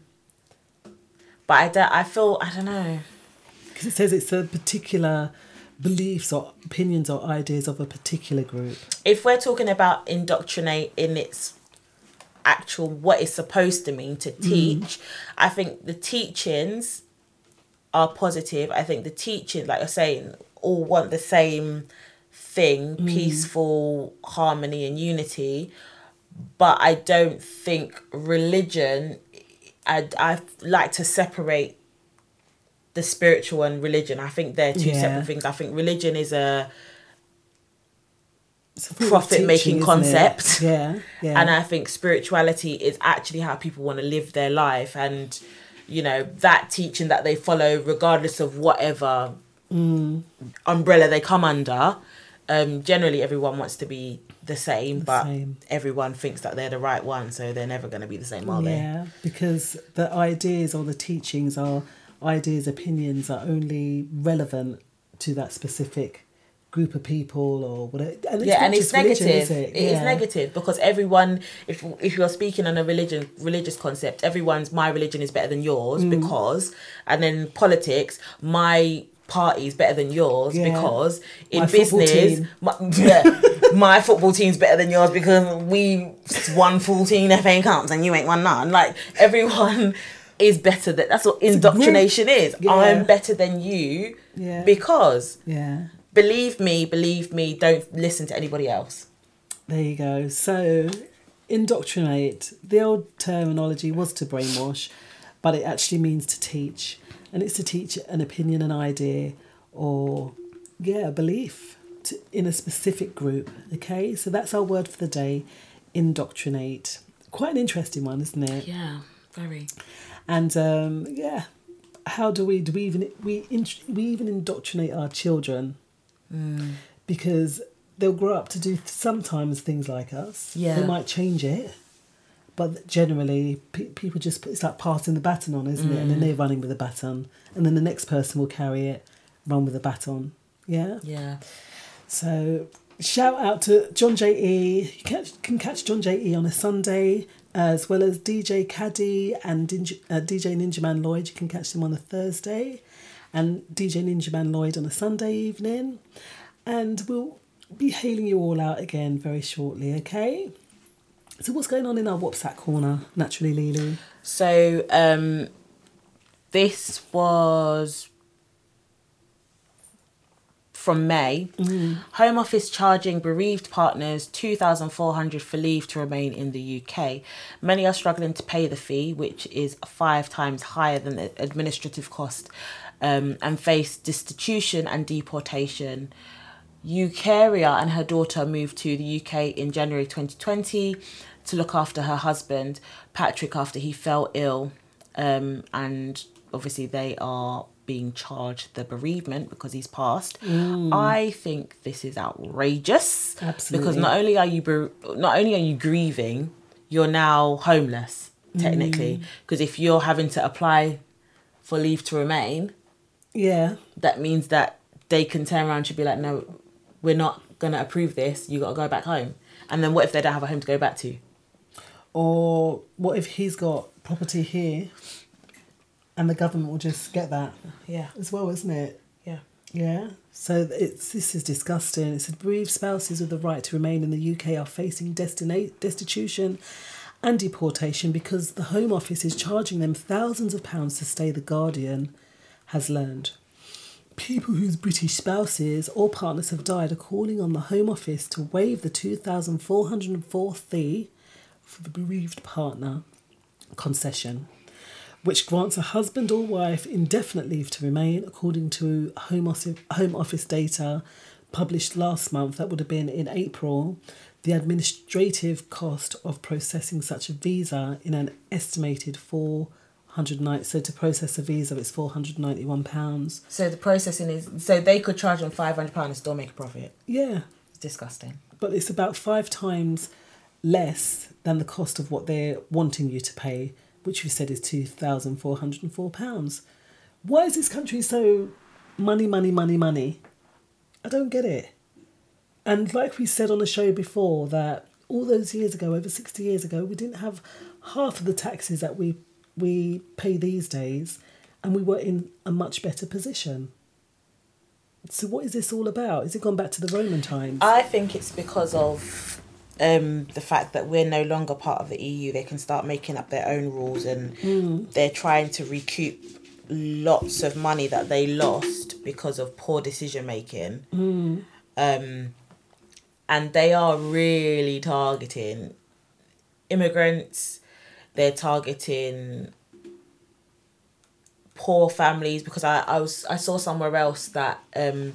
But I, don't, I feel, I don't know. Because it says it's a particular beliefs or opinions or ideas of a particular group. If we're talking about indoctrinate in its actual, what it's supposed to mean to teach, mm. I think the teachings are positive. I think the teaching, like you're saying, all want the same thing, mm. peaceful harmony and unity. But I don't think religion, I I like to separate the spiritual and religion. I think they're two yeah. separate things. I think religion is a profit making concept. Yeah. yeah. And I think spirituality is actually how people want to live their life, and you know, that teaching that they follow, regardless of whatever mm. umbrella they come under. Um, generally, everyone wants to be the same, the but same. Everyone thinks that they're the right one, so they're never going to be the same, are yeah, they? Yeah, because the ideas or the teachings are ideas, opinions are only relevant to that specific group of people or whatever. And it's yeah, and it's negative. Religion, is it? It yeah. is negative because everyone, if if you're speaking on a religion religious concept, everyone's my religion is better than yours mm. because, and then politics, my party is better than yours yeah. because in my business, my, yeah, my football team's better than yours because we won fourteen F A Cups and you ain't won none. Like everyone is better than, that's what indoctrination is. Yeah. I'm better than you yeah. because. Yeah. Believe me, believe me, don't listen to anybody else. There you go. So, indoctrinate. The old terminology was to brainwash, but it actually means to teach. And it's to teach an opinion, an idea, or, yeah, a belief to, in a specific group, okay? So that's our word for the day, indoctrinate. Quite an interesting one, isn't it? Yeah, very. And, um, yeah, how do we, do we even, we, we even indoctrinate our children? Mm. Because they'll grow up to do sometimes things like us. Yeah. They might change it, but generally pe- people just, it's like passing the baton on, isn't mm. it? And then they're running with the baton, and then the next person will carry it, run with the baton. Yeah? Yeah. So shout out to John J E. You can, can catch John J E on a Sunday, uh, as well as D J Caddy and Ninja, uh, D J Ninja Man Lloyd. You can catch them on a Thursday. And D J Ninja Man Lloyd on a Sunday evening. And we'll be hailing you all out again very shortly, okay? So what's going on in our WhatsApp corner, Naturally Lily? So um, this was from May. Mm. Home Office charging bereaved partners two thousand four hundred dollars for leave to remain in the U K. Many are struggling to pay the fee, which is five times higher than the administrative cost. Um, and face destitution and deportation. Eucaria and her daughter moved to the U K in January twenty twenty to look after her husband, Patrick, after he fell ill. Um, and obviously they are being charged the bereavement because he's passed. Mm. I think this is outrageous. Absolutely. Because not only are you be- not only are you grieving, you're now homeless, technically. Because mm. if you're having to apply for leave to remain... Yeah. That means that they can turn around and be like, no, we're not going to approve this. You got to go back home. And then what if they don't have a home to go back to? Or what if he's got property here and the government will just get that? Yeah. As well, isn't it? Yeah. Yeah. So it's this is disgusting. It said bereaved spouses with the right to remain in the U K are facing destina- destitution and deportation because the Home Office is charging them thousands of pounds to stay the Guardian has learned. People whose British spouses or partners have died are calling on the Home Office to waive the two thousand four hundred four pounds fee for the bereaved partner concession, which grants a husband or wife indefinite leave to remain, according to Home Office, Home Office data published last month, that would have been in April, the administrative cost of processing such a visa in an estimated four hundred ninety. So to process a visa, it's four hundred ninety-one pounds. So the processing is, so they could charge them five hundred pounds and still make a profit. Yeah. It's disgusting. But it's about five times less than the cost of what they're wanting you to pay, which we said is two thousand four hundred four pounds. Why is this country so money, money, money, money? I don't get it. And like we said on the show before, that all those years ago, over sixty years ago, we didn't have half of the taxes that we we pay these days, and we were in a much better position. So what is this all about? Is it gone back to the Roman times? I think it's because of um, the fact that we're no longer part of the E U. They can start making up their own rules, and mm. they're trying to recoup lots of money that they lost because of poor decision making. Mm. Um, and they are really targeting immigrants. They're targeting poor families, because I, I was I saw somewhere else that um,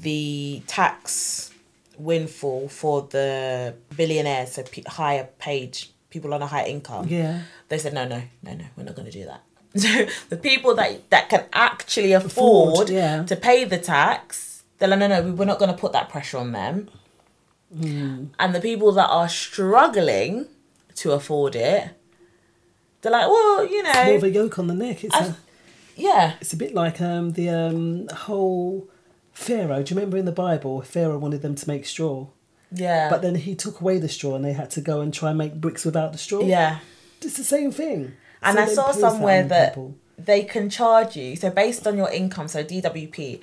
the tax windfall for the billionaires, so p- higher paid people on a high income. Yeah, they said no, no, no, no, we're not going to do that. So the people that that can actually afford, afford yeah. to pay the tax, they're like, no, no, we're not going to put that pressure on them. Mm. And the people that are struggling to afford it, they're like, well, you know, it's more of a yoke on the neck. It's I, a, yeah. It's a bit like um the um whole Pharaoh. Do you remember in the Bible, Pharaoh wanted them to make straw? Yeah. But then he took away the straw, and they had to go and try and make bricks without the straw. Yeah. It's the same thing. And so I saw somewhere that, that they can charge you. So based on your income, so D W P,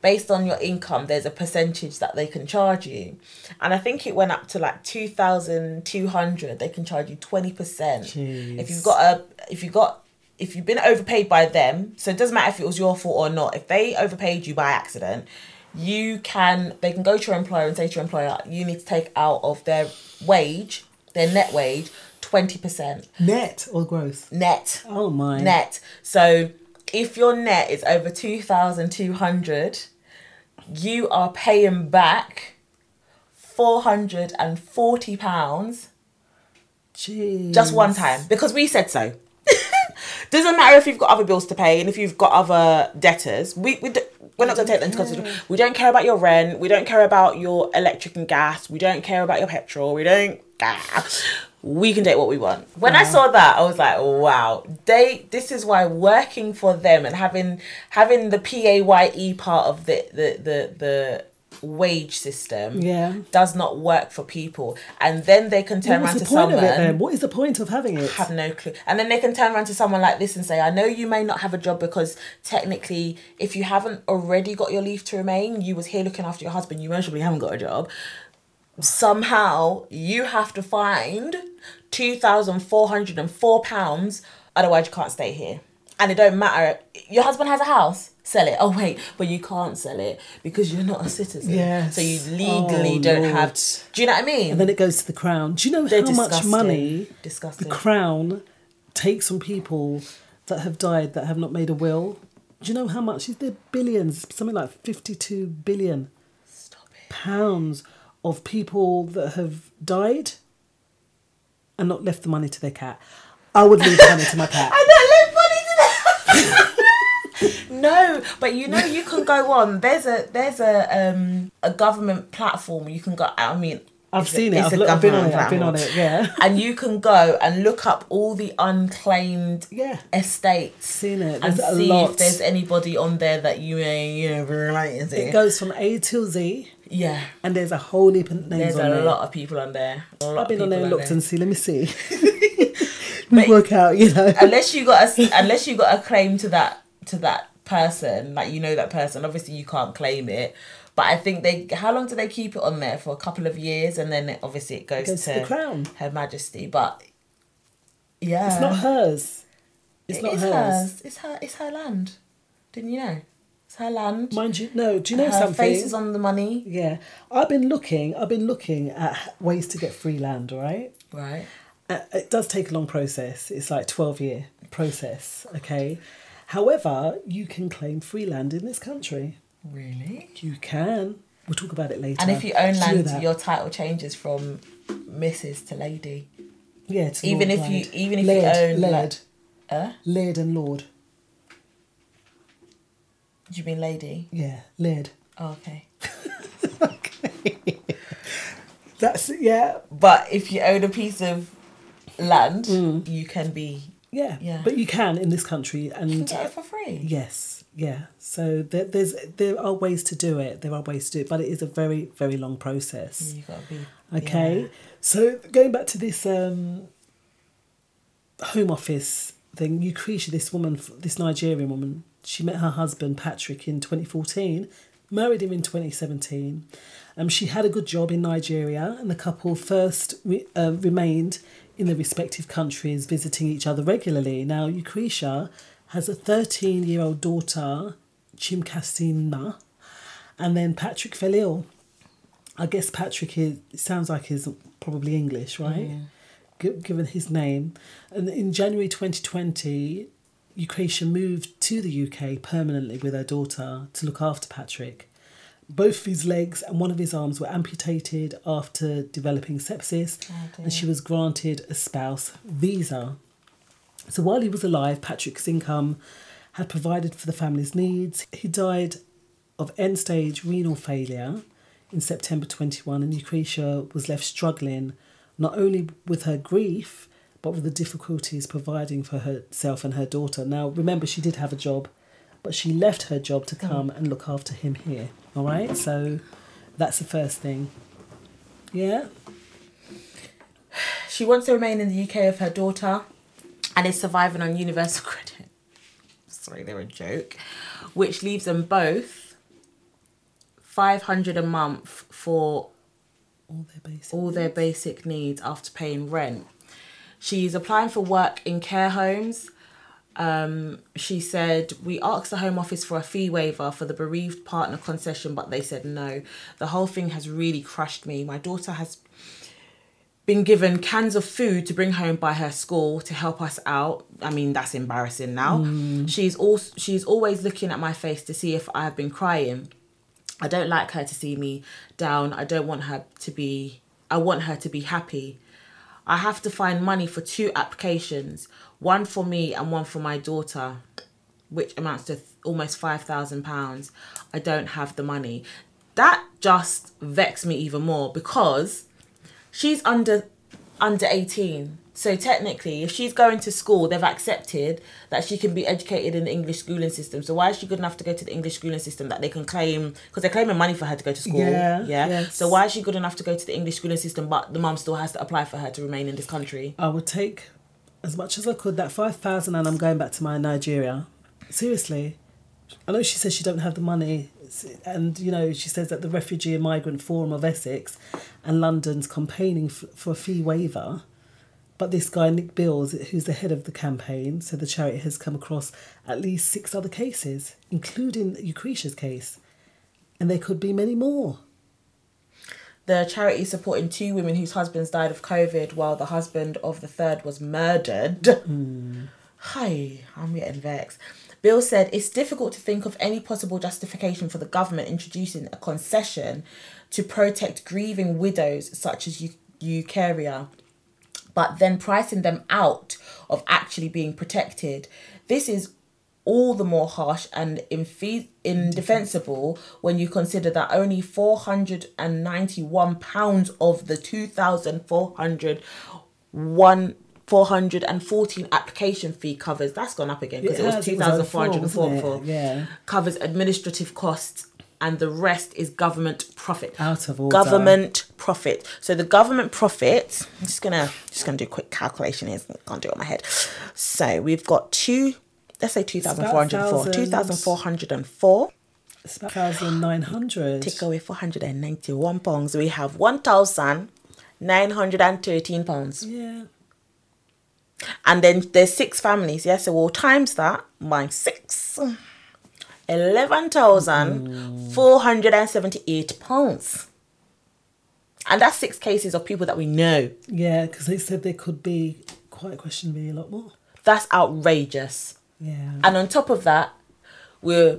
based on your income, there's a percentage that they can charge you. And I think it went up to like two thousand two hundred. They can charge you twenty percent. Jeez. If you've got a, if you got, if you've been overpaid by them, so it doesn't matter if it was your fault or not. If they overpaid you by accident, you can, they can go to your employer and say to your employer, you need to take out of their wage, their net wage, twenty percent. Net or gross? Net. Oh my. Net. So if your net is over two thousand two hundred, you are paying back four hundred forty pounds. Jeez. Just one time, because we said so. Doesn't matter if you've got other bills to pay and if you've got other debtors. We, we, we're not going to take them into consideration. We don't care about your rent. We don't care about your electric and gas. We don't care about your petrol. We don't... Ah, we can date what we want. When wow. I saw that, I was like, wow. They, this is why working for them and having having the P A Y E part of the, the, the, the wage system yeah. does not work for people. And then they can turn what around to someone. It, what is the point of having it? I have no clue. And then they can turn around to someone like this and say, I know you may not have a job because technically if you haven't already got your leave to remain, you was here looking after your husband, you most probably haven't got a job. Somehow you have to find two thousand four hundred four pounds, otherwise you can't stay here. And it don't matter, your husband has a house, sell it. Oh wait, but you can't sell it because you're not a citizen. Yes. So you legally oh, don't Lord. have, do you know what I mean? And then it goes to the Crown. Do you know They're how disgusting. much money disgusting. the Crown takes from people that have died, that have not made a will? Do you know how much? They're billions, something like fifty-two billion Stop it. pounds of people that have died and not left the money to their cat. I would leave money to my cat. I don't leave money to them. No, but you know you can go on. There's a there's a um a government platform you can go. I mean, I've seen it. I've been on it. I've been on it. Yeah. And you can go and look up all the unclaimed yeah. estates. Seen it. There's and a see lot. if there's anybody on there that you may you know relate to. It goes from A till Z. Yeah. And there's a whole heap of names there's on there. There's a lot of people on there. I've been on there and looked there. and see, let me see. We work out, you know. Unless you got a, unless you got a claim to that to that person, like you know that person, obviously you can't claim it. But I think they, how long do they keep it on there? For a couple of years, and then it, obviously it goes, it goes to, to the Crown. Her Majesty. But yeah. It's not hers. It's it not hers. hers. It's her it's her land. Didn't you know? It's her land. Mind you, no, do you know her something? Her face is on the money. Yeah. I've been looking, I've been looking at ways to get free land, right? Right. Uh, it does take a long process. It's like twelve year process, okay? However, you can claim free land in this country. Really? You can. We'll talk about it later. And if you own land, your title changes from Missus to Lady. Yeah, it's even if land. you even if Laird, you own Laird, uh, Laird and Lord. Do you mean Lady? Yeah, Laird. Oh, okay. Okay. That's yeah. But if you own a piece of land, mm. you can be yeah. yeah. But you can in this country, and you can get it for free. Yes. Yeah, so there, there's there are ways to do it. There are ways to do it, but it is a very, very long process. You've got to be okay. Yeah. So going back to this um, Home Office thing, Lucretia, this woman, this Nigerian woman, she met her husband Patrick in twenty fourteen, married him in twenty seventeen. Um, she had a good job in Nigeria, and the couple first re- uh, remained in their respective countries, visiting each other regularly. Now Lucretia has a thirteen-year-old daughter, Chimkasima, and then Patrick fell ill. I guess Patrick is, sounds like he's probably English, right? Mm. G- given his name. And in January twenty twenty, Lucretia moved to the U K permanently with her daughter to look after Patrick. Both his legs and one of his arms were amputated after developing sepsis, oh, and she was granted a spouse visa. So while he was alive, Patrick's income had provided for the family's needs. He died of end-stage renal failure in September twenty-one, and Lucretia was left struggling not only with her grief, but with the difficulties providing for herself and her daughter. Now, remember, she did have a job, but she left her job to come and look after him here, all right? So that's the first thing. Yeah? She wants to remain in the U K with her daughter, and is surviving on universal credit. Sorry, they're a joke. Which leaves them both five hundred a month for all their basic, all their basic needs after paying rent. She's applying for work in care homes. Um, she said, we asked the Home Office for a fee waiver for the bereaved partner concession, but they said no. The whole thing has really crushed me. My daughter has been given cans of food to bring home by her school to help us out. I mean, that's embarrassing now. Mm. She's also, she's always looking at my face to see if I have been crying. I don't like her to see me down. I don't want her to be... I want her to be happy. I have to find money for two applications, one for me and one for my daughter, which amounts to th- almost five thousand pounds. I don't have the money. That just vexed me even more because... She's under under eighteen. So technically, if she's going to school, they've accepted that she can be educated in the English schooling system. So why is she good enough to go to the English schooling system that they can claim... Because they're claiming money for her to go to school. Yeah, yeah. Yes. So why is she good enough to go to the English schooling system, but the mum still has to apply for her to remain in this country? I would take as much as I could, that five thousand, and I'm going back to my Nigeria. Seriously. I know she says she don't have the money. And, you know, she says that the Refugee and Migrant Forum of Essex and London's campaigning f- for a fee waiver. But this guy, Nick Bills, who's the head of the campaign, so the charity has come across at least six other cases, including Lucretia's case. And there could be many more. The charity is supporting two women whose husbands died of COVID while the husband of the third was murdered. Mm. Hi, I'm getting vexed. Bill said, it's difficult to think of any possible justification for the government introducing a concession to protect grieving widows such as Eukarya, but then pricing them out of actually being protected. This is all the more harsh and infe- indefensible when you consider that only four hundred ninety-one pounds of the two thousand four hundred one four hundred fourteen application fee covers, that's gone up again because it, it was two thousand four hundred four yeah. covers administrative costs, and the rest is government profit. Out of order. Government profit. So the government profit, I'm just gonna just gonna do a quick calculation here, I can't do it on my head. So we've got two, let's say two thousand four hundred four. two thousand four hundred four. It's about one thousand nine hundred. Take away four hundred ninety-one pounds. We have one thousand nine hundred thirteen pounds. Yeah. And then there's six families, yeah? So we'll times that by six. eleven thousand four hundred seventy-eight pounds. And that's six cases of people that we know. Yeah, because they said there could be, quite questionably, a lot more. That's outrageous. Yeah. And on top of that, we're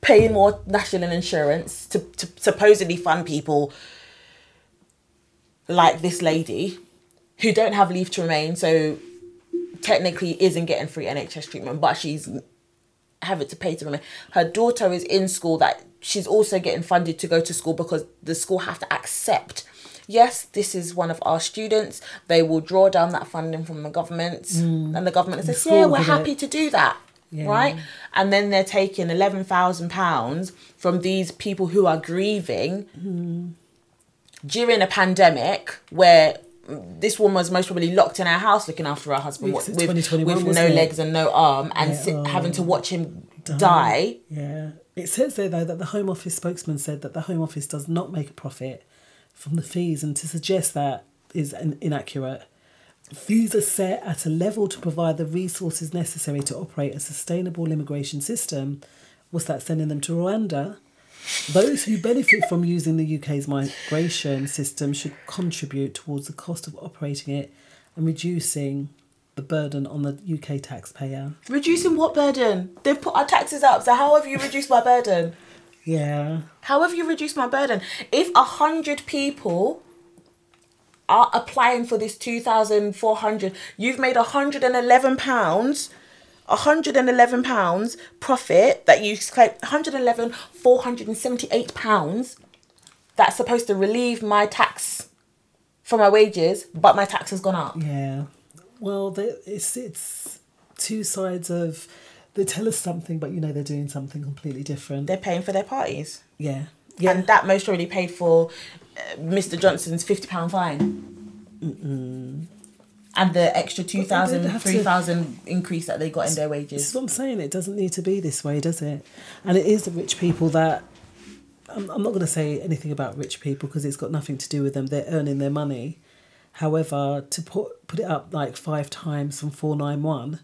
paying more national insurance to, to supposedly fund people like this lady who don't have leave to remain, so technically isn't getting free N H S treatment, but she's having to pay to remain. Her daughter is in school that she's also getting funded to go to school because the school have to accept, yes, this is one of our students. They will draw down that funding from the government, mm. and the government says, yeah, we're happy to do that. Yeah. Right? And then they're taking eleven thousand pounds from these people who are grieving mm. during a pandemic where this woman was most probably locked in her house looking after her husband with, with no it? legs and no arm and yeah, sit, oh, having to watch him die. die. Yeah. It says there, though, that the Home Office spokesman said that the Home Office does not make a profit from the fees, and to suggest that is an inaccurate. Fees are set at a level to provide the resources necessary to operate a sustainable immigration system. What's that, sending them to Rwanda? Those who benefit from using the U K's migration system should contribute towards the cost of operating it and reducing the burden on the U K taxpayer. Reducing what burden? They've put our taxes up, so how have you reduced my burden? Yeah. How have you reduced my burden? If a hundred people are applying for this two thousand four hundred, you've made a hundred and eleven pounds, a hundred and eleven pounds profit that you claim hundred and eleven four hundred and seventy eight pounds. That's supposed to relieve my tax from my wages, but my tax has gone up. Yeah. Well, it's it's two sides of. They tell us something, but you know they're doing something completely different. They're paying for their parties. Yeah. yeah. And that most already paid for uh, Mister Johnson's fifty pounds fine. Mm-mm. And the extra two thousand, three thousand increase that they got in their wages. This is what I'm saying. It doesn't need to be this way, does it? And it is the rich people that... I'm, I'm not going to say anything about rich people because it's got nothing to do with them. They're earning their money. However, to put, put it up like five times from four ninety-one...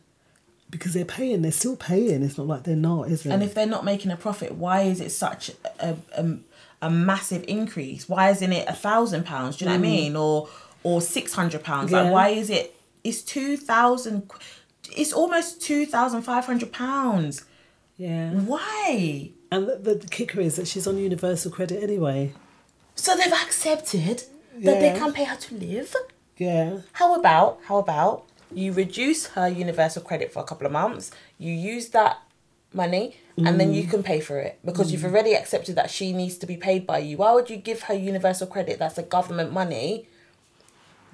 Because they're paying, they're still paying. It's not like they're not, is it? And if they're not making a profit, why is it such a a, a massive increase? Why isn't it a thousand pounds? Do you know mm. what I mean? Or or six hundred pounds? Yeah. Like why is it? It's two thousand. It's almost two thousand five hundred pounds. Yeah. Why? And the, the, the kicker is that she's on universal credit anyway. So they've accepted yeah. that they can't pay her to live. Yeah. How about? How about? You reduce her universal credit for a couple of months, you use that money, and mm. then you can pay for it. Because mm. you've already accepted that she needs to be paid by you. Why would you give her universal credit, that's the government money,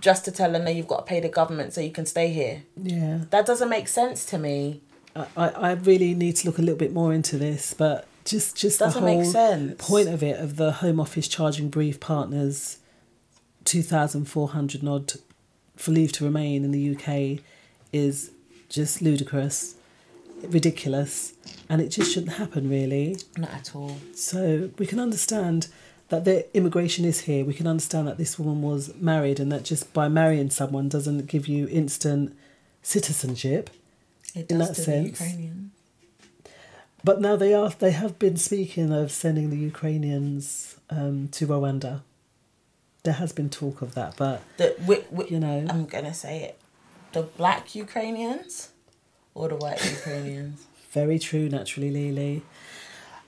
just to tell her, no, you've got to pay the government so you can stay here? Yeah. That doesn't make sense to me. I, I, I really need to look a little bit more into this, but just, just the whole make sense. point of it, of the Home Office charging bereaved partners two thousand four hundred odd for leave to remain in the U K is just ludicrous, ridiculous, and it just shouldn't happen, really. Not at all. So we can understand that the immigration is here. We can understand that this woman was married and that just by marrying someone doesn't give you instant citizenship. It does in that to sense. The Ukrainian. But now they are. They have been speaking of sending the Ukrainians um, to Rwanda. There has been talk of that, but, the, we, we, you know... I'm going to say it. The black Ukrainians or the white Ukrainians? Very true, Naturally Lily.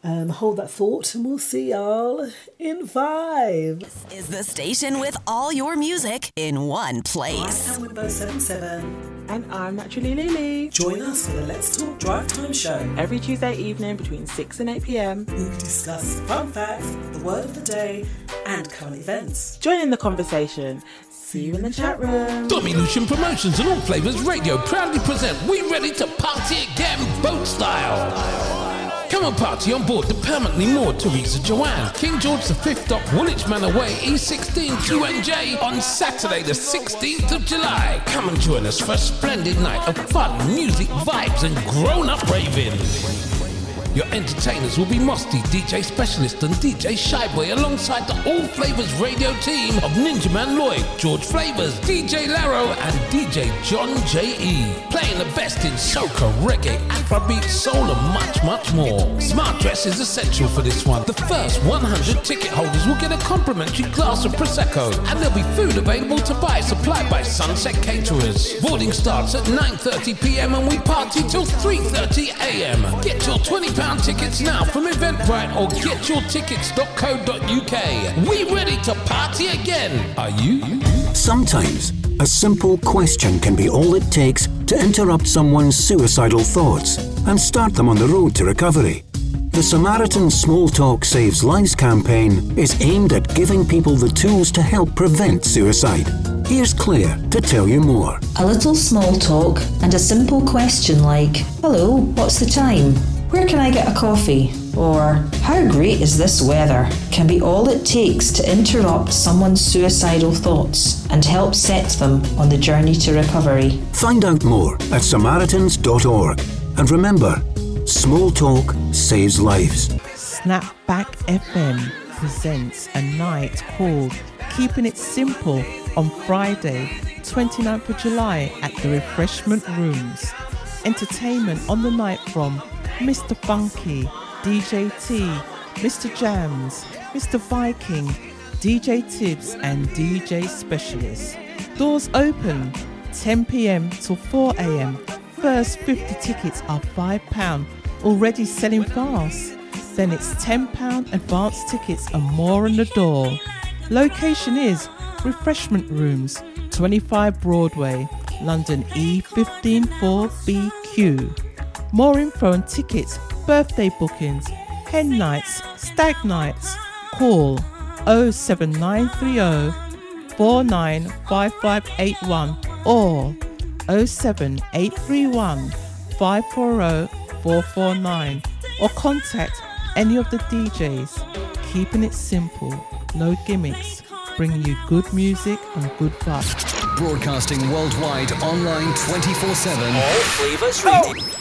Um, hold that thought and we'll see y'all in five. This is the station with all your music in one place. I'm Wimbo seventy-seven. And I'm Naturally Lily. Join us for the Let's Talk Drive Time Show. Every Tuesday evening between six and eight p.m. We discuss fun facts, the word of the day and current events. Join in the conversation. See you in the chat room. Dominution Promotions and All Flavors Radio proudly present We Ready to Party Again Boat Style. Come and party on board the permanently moored Teresa Joanne, King George the Fifth Dock, Woolwich Manor Way, E sixteen Q N J on Saturday the sixteenth of July. Come and join us for a splendid night of fun, music, vibes and grown-up raving. Your entertainers will be Mosty, D J Specialist and D J Shyboy alongside the All Flavors Radio team of Ninja Man Lloyd, George Flavours, D J Laro and D J John J E. Playing the best in soca, reggae, afrobeat, soul and much, much more. Smart dress is essential for this one. The first one hundred ticket holders will get a complimentary glass of Prosecco and there'll be food available to buy supplied by Sunset Caterers. Boarding starts at nine thirty p.m. and we party till three thirty a.m. Get your twenty percent ten pounds tickets now from Eventbrite or get your tickets dot co dot U K. We ready to party again. Are you? Sometimes a simple question can be all it takes to interrupt someone's suicidal thoughts and start them on the road to recovery. The Samaritans Small Talk Saves Lives campaign is aimed at giving people the tools to help prevent suicide. Here's Claire to tell you more. A little small talk and a simple question like, hello, what's the time? Where can I get a coffee? Or, how great is this weather? Can be all it takes to interrupt someone's suicidal thoughts and help set them on the journey to recovery. Find out more at samaritans dot org. And remember, small talk saves lives. Snapback F M presents a night called Keeping It Simple on Friday, the twenty-ninth of July at the Refreshment Rooms. Entertainment on the night from Mister Funky, D J T, Mister Jams, Mister Viking, D J Tibbs and D J Specialist. Doors open ten p.m. till four a.m. First fifty tickets are five pounds, already selling fast. Then it's ten pounds advance tickets and more on the door. Location is Refreshment Rooms, twenty-five Broadway, London E one five four B Q. More info on tickets, birthday bookings, hen nights, stag nights. Call oh seven nine three oh four nine five five eight one or oh seven eight three one five four oh four four nine or contact any of the D Js. Keeping it simple, no gimmicks, bringing you good music and good vibes. Broadcasting worldwide, online twenty-four seven. All Flavors Radio. Oh.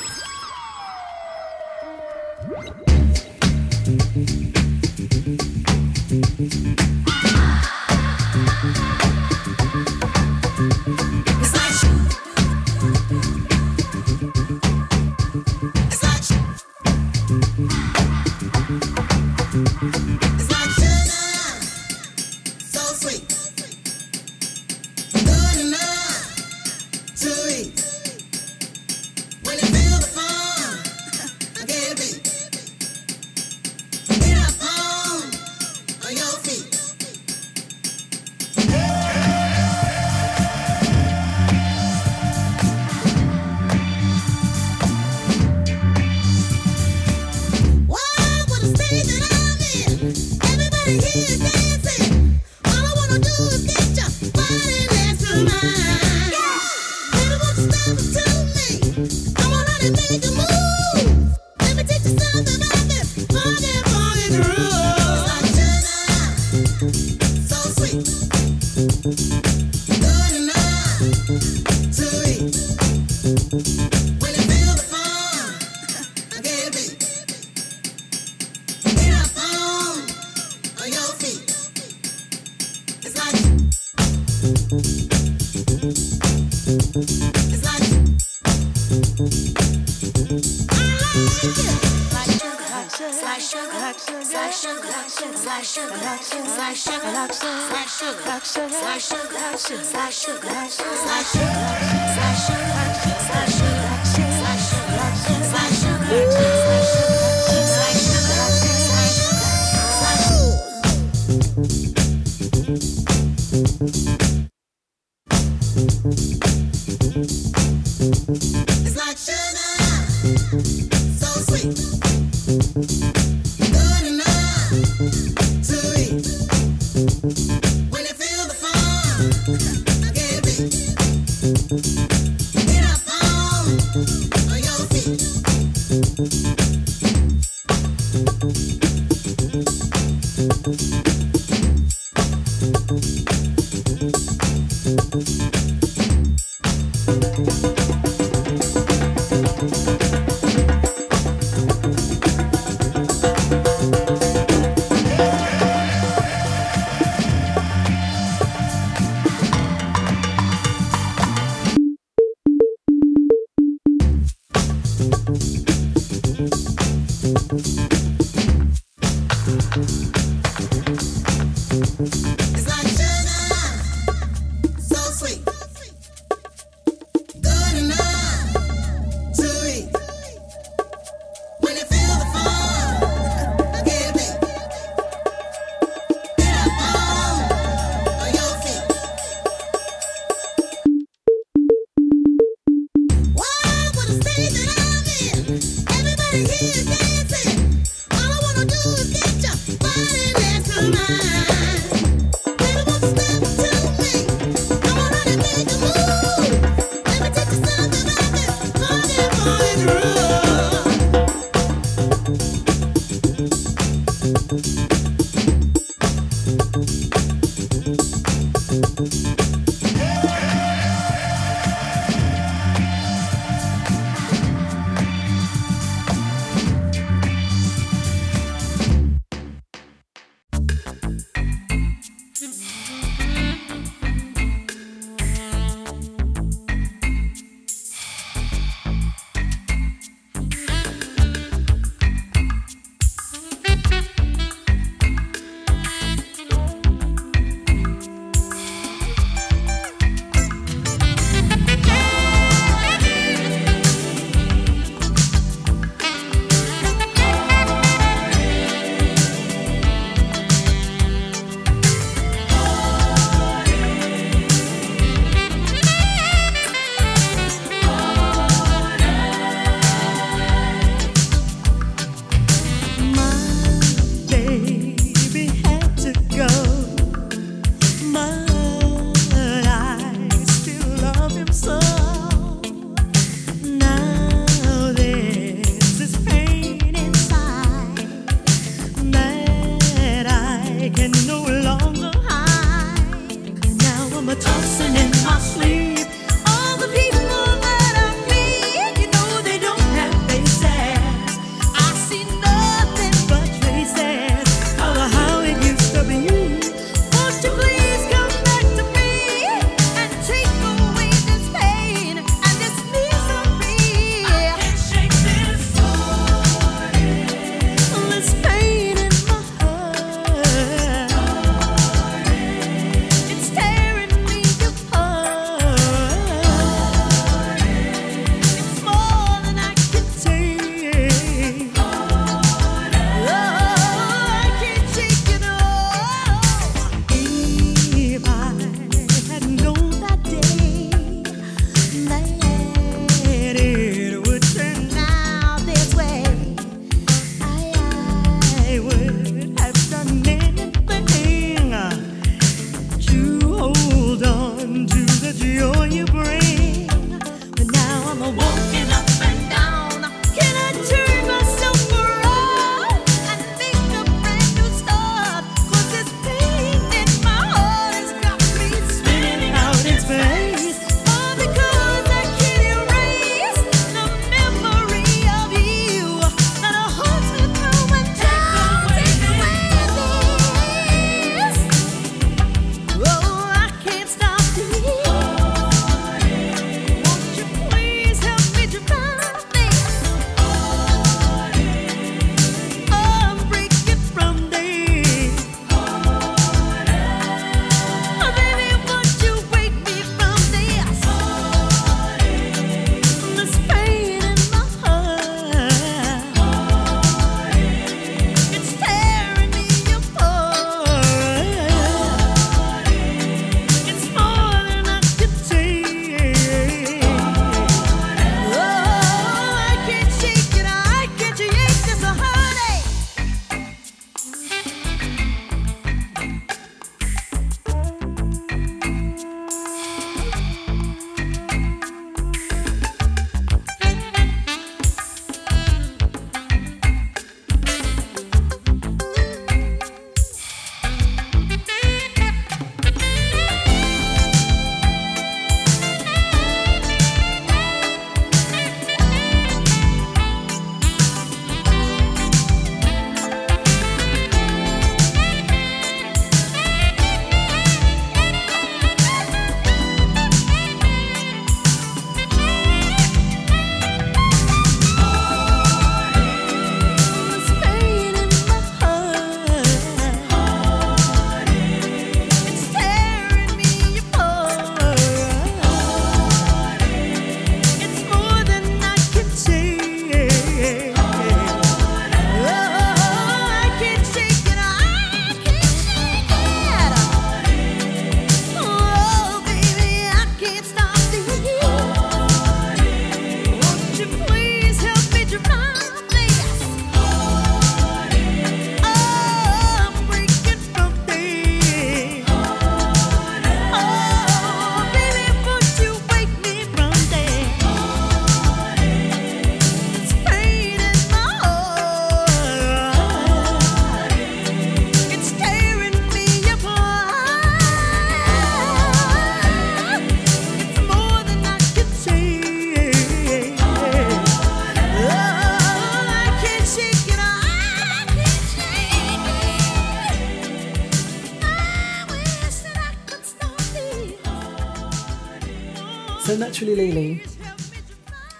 So Naturally Lily.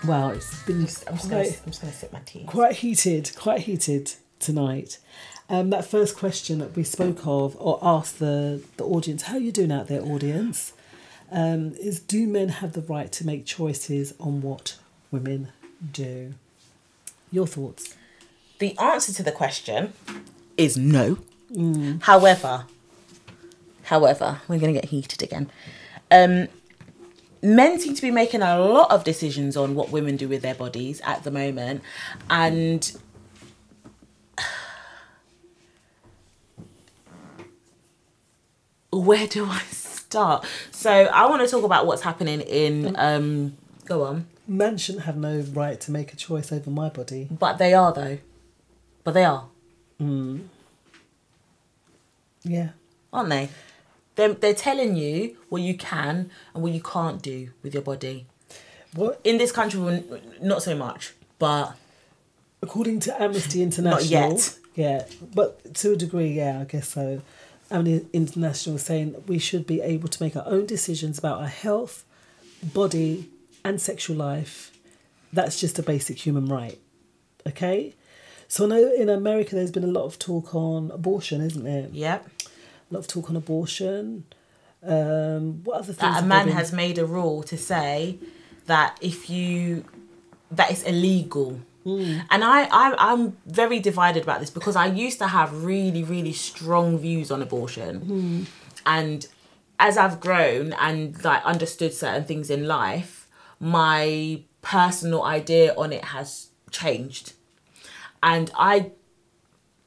Well, it's been. I'm just, I'm just quite, gonna, I'm just gonna sip my tea. Quite heated, quite heated tonight. Um, that first question that we spoke of, or asked the the audience, how are you doing out there, audience? Um, is do men have the right to make choices on what women do? Your thoughts? The answer to the question is no. Mm. However, however, we're going to get heated again. Um, men seem to be making a lot of decisions on what women do with their bodies at the moment. And where do I start? So I want to talk about what's happening in... Um, go on. Men shouldn't have no right to make a choice over my body. But they are, though. But they are. Mm. Yeah. Aren't they? They're, they're telling you what you can and what you can't do with your body. What? In this country, not so much, but... According to Amnesty International... Not yet. Yeah, but to a degree, yeah, I guess so. Amnesty International is saying that we should be able to make our own decisions about our health, body and sexual life. That's just a basic human right, okay? So I know in America there's been a lot of talk on abortion, isn't there? Yeah. A lot of talk on abortion. Um, what other things? That a man been... has made a rule to say that if you, that it's illegal. Mm. And I, I, I'm very divided about this because I used to have really, really strong views on abortion. Mm. And as I've grown and like understood certain things in life, my personal idea on it has changed. And I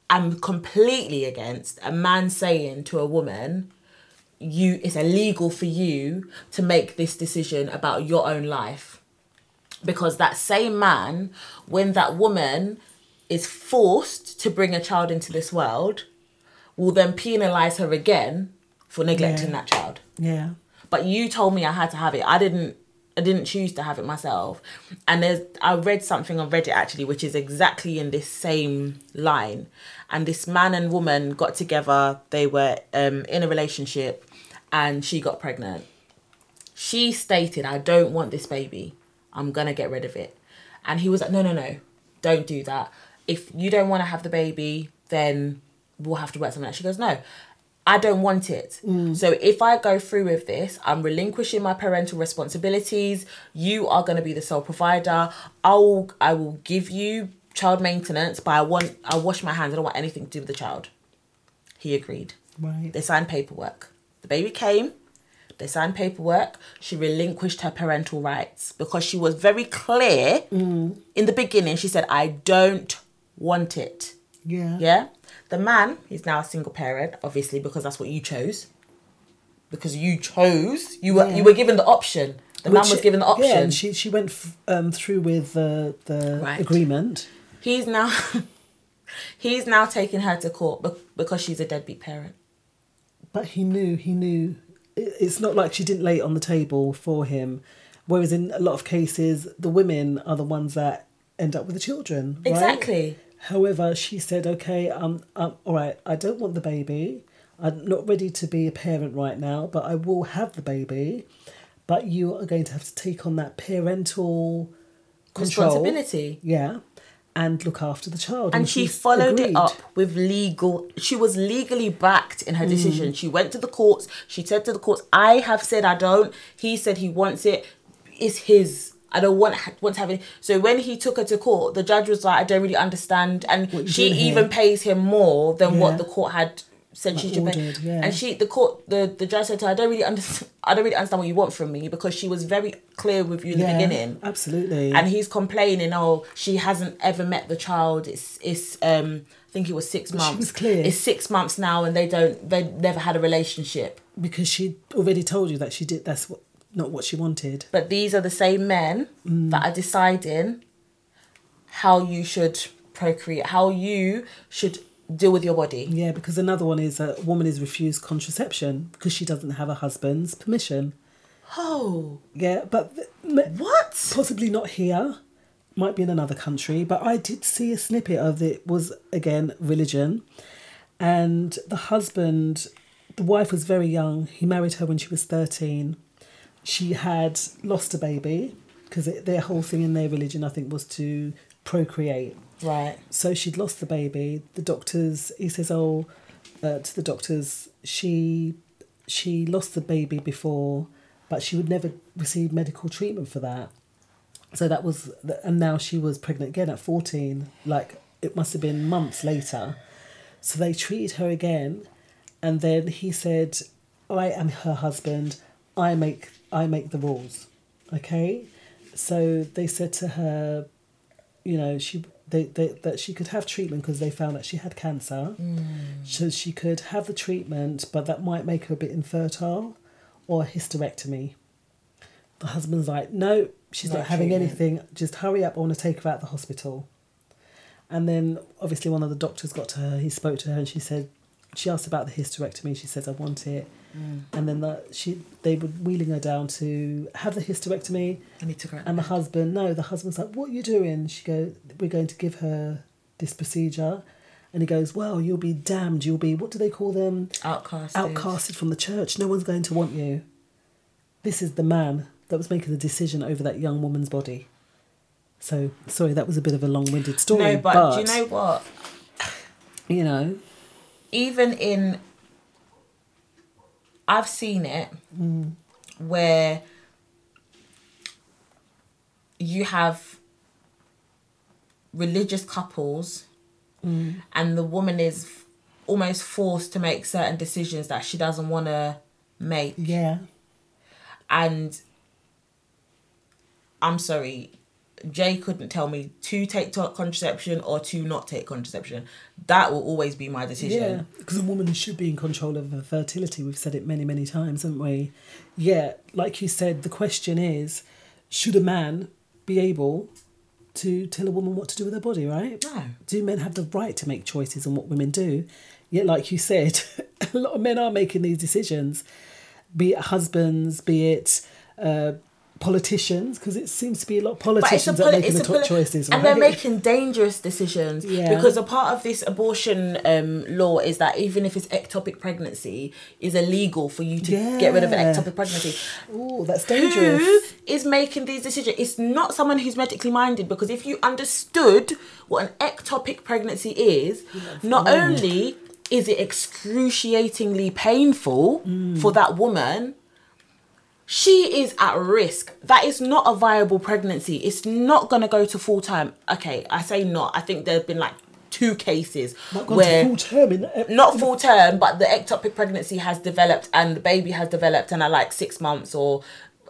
am completely against a man saying to a woman, "You, it's illegal for you to make this decision about your own life." Because that same man, when that woman is forced to bring a child into this world, will then penalise her again for neglecting yeah. that child. Yeah. But you told me I had to have it. I didn't. I didn't choose to have it myself. And there's, I read something on Reddit actually, which is exactly in this same line. And this man and woman got together. They were um, in a relationship and she got pregnant. She stated, "I don't want this baby. I'm going to get rid of it." And he was like, no, no, no, don't do that. If you don't want to have the baby, then we'll have to work something out." She goes, "No, I don't want it. Mm. So if I go through with this, I'm relinquishing my parental responsibilities. You are going to be the sole provider. I will, I will give you child maintenance, but I want, I wash my hands. I don't want anything to do with the child." He agreed. Right. They signed paperwork. The baby came. They signed paperwork. She relinquished her parental rights because she was very clear mm. in the beginning. She said, "I don't want it." Yeah. Yeah. The man is now a single parent, obviously, because that's what you chose. Because you chose, you were yeah. you were given the option. The Which, man was given the option. Yeah, and she she went f- um, through with the the right. agreement. He's now he's now taking her to court be- because she's a deadbeat parent. But he knew he knew. It's not like she didn't lay it on the table for him. Whereas in a lot of cases, the women are the ones that end up with the children. Right? Exactly. However, she said, "Okay, um, um, all right, I don't want the baby. I'm not ready to be a parent right now, but I will have the baby. But you are going to have to take on that parental control. Responsibility. Yeah. And look after the child." And, and she followed agreed. it up with legal... She was legally backed in her decision. Mm. She went to the courts. She said to the courts, "I have said I don't. He said he wants it. It's his. I don't want, want to have it." So when he took her to court, the judge was like, "I don't really understand." And she even pays him more than yeah. what the court had said like she should ordered, pay. Yeah. And she, the court, the, the judge said to her, I don't, really understand, I don't really understand what you want from me," because she was very clear with you in yeah, the beginning. Absolutely. And he's complaining, "Oh, she hasn't ever met the child. It's, it's um, I think it was six but months. She was clear. It's six months now and they don't, they never had a relationship." Because she already told you that she did, that's what, not what she wanted. But these are the same men mm. that are deciding how you should procreate, how you should deal with your body. Yeah, because another one is a woman is refused contraception because she doesn't have her husband's permission. Oh. Yeah, but... Th- what? Possibly not here. Might be in another country. But I did see a snippet of it was, again, religion. And the husband, the wife was very young. He married her when she was thirteen. she had lost a baby, because their whole thing in their religion, I think, was to procreate. Right. So she'd lost the baby. The doctors, he says, oh, uh, to the doctors, she she lost the baby before, but she would never receive medical treatment for that. So that was, and now she was pregnant again at fourteen. Like, it must have been months later. So they treated her again, and then he said, I am her husband. I make I make the rules, okay? So they said to her, you know, she they, they that she could have treatment because they found that she had cancer. Mm. So she could have the treatment, but that might make her a bit infertile, or a hysterectomy. The husband's like, no, she's not, not having anything. Just hurry up, I want to take her out of the hospital. And then obviously one of the doctors got to her, he spoke to her, and she said, she asked about the hysterectomy, she says, I want it. Mm. And then the, she they were wheeling her down to have the hysterectomy. And he took her out. And the husband, no, the husband's like, what are you doing? She goes, we're going to give her this procedure. And he goes, well, you'll be damned. You'll be, what do they call them? Outcasted. Outcasted from the church. No one's going to want you. This is the man that was making the decision over that young woman's body. So, sorry, that was a bit of a long-winded story. No, but, but do you know what? You know? Even in... I've seen it mm. where you have religious couples mm. and the woman is f- almost forced to make certain decisions that she doesn't want to make. Yeah. And I'm sorry, Jay couldn't tell me to take contraception or to not take contraception. That will always be my decision. Yeah, because a woman should be in control of her fertility. We've said it many, many times, haven't we? Yeah, like you said, the question is, should a man be able to tell a woman what to do with her body, right? No. Do men have the right to make choices on what women do? Yet, like you said, a lot of men are making these decisions, be it husbands, be it... Uh, politicians, because it seems to be a lot of politicians poli- that are making the top poli- choices, right? And they're making dangerous decisions, yeah. Because a part of this abortion um, law is that even if it's ectopic pregnancy, is illegal for you to yeah. get rid of an ectopic pregnancy. Oh, that's dangerous. Who is making these decisions? It's not someone who's medically minded, because if you understood what an ectopic pregnancy is, that's not fine. Only is it excruciatingly painful mm. for that woman, she is at risk. That is not a viable pregnancy. It's not going to go to full term. Okay, I say not. I think there have been like two cases not where... Not full term. In the... Not full term, but the ectopic pregnancy has developed and the baby has developed, and at like six months or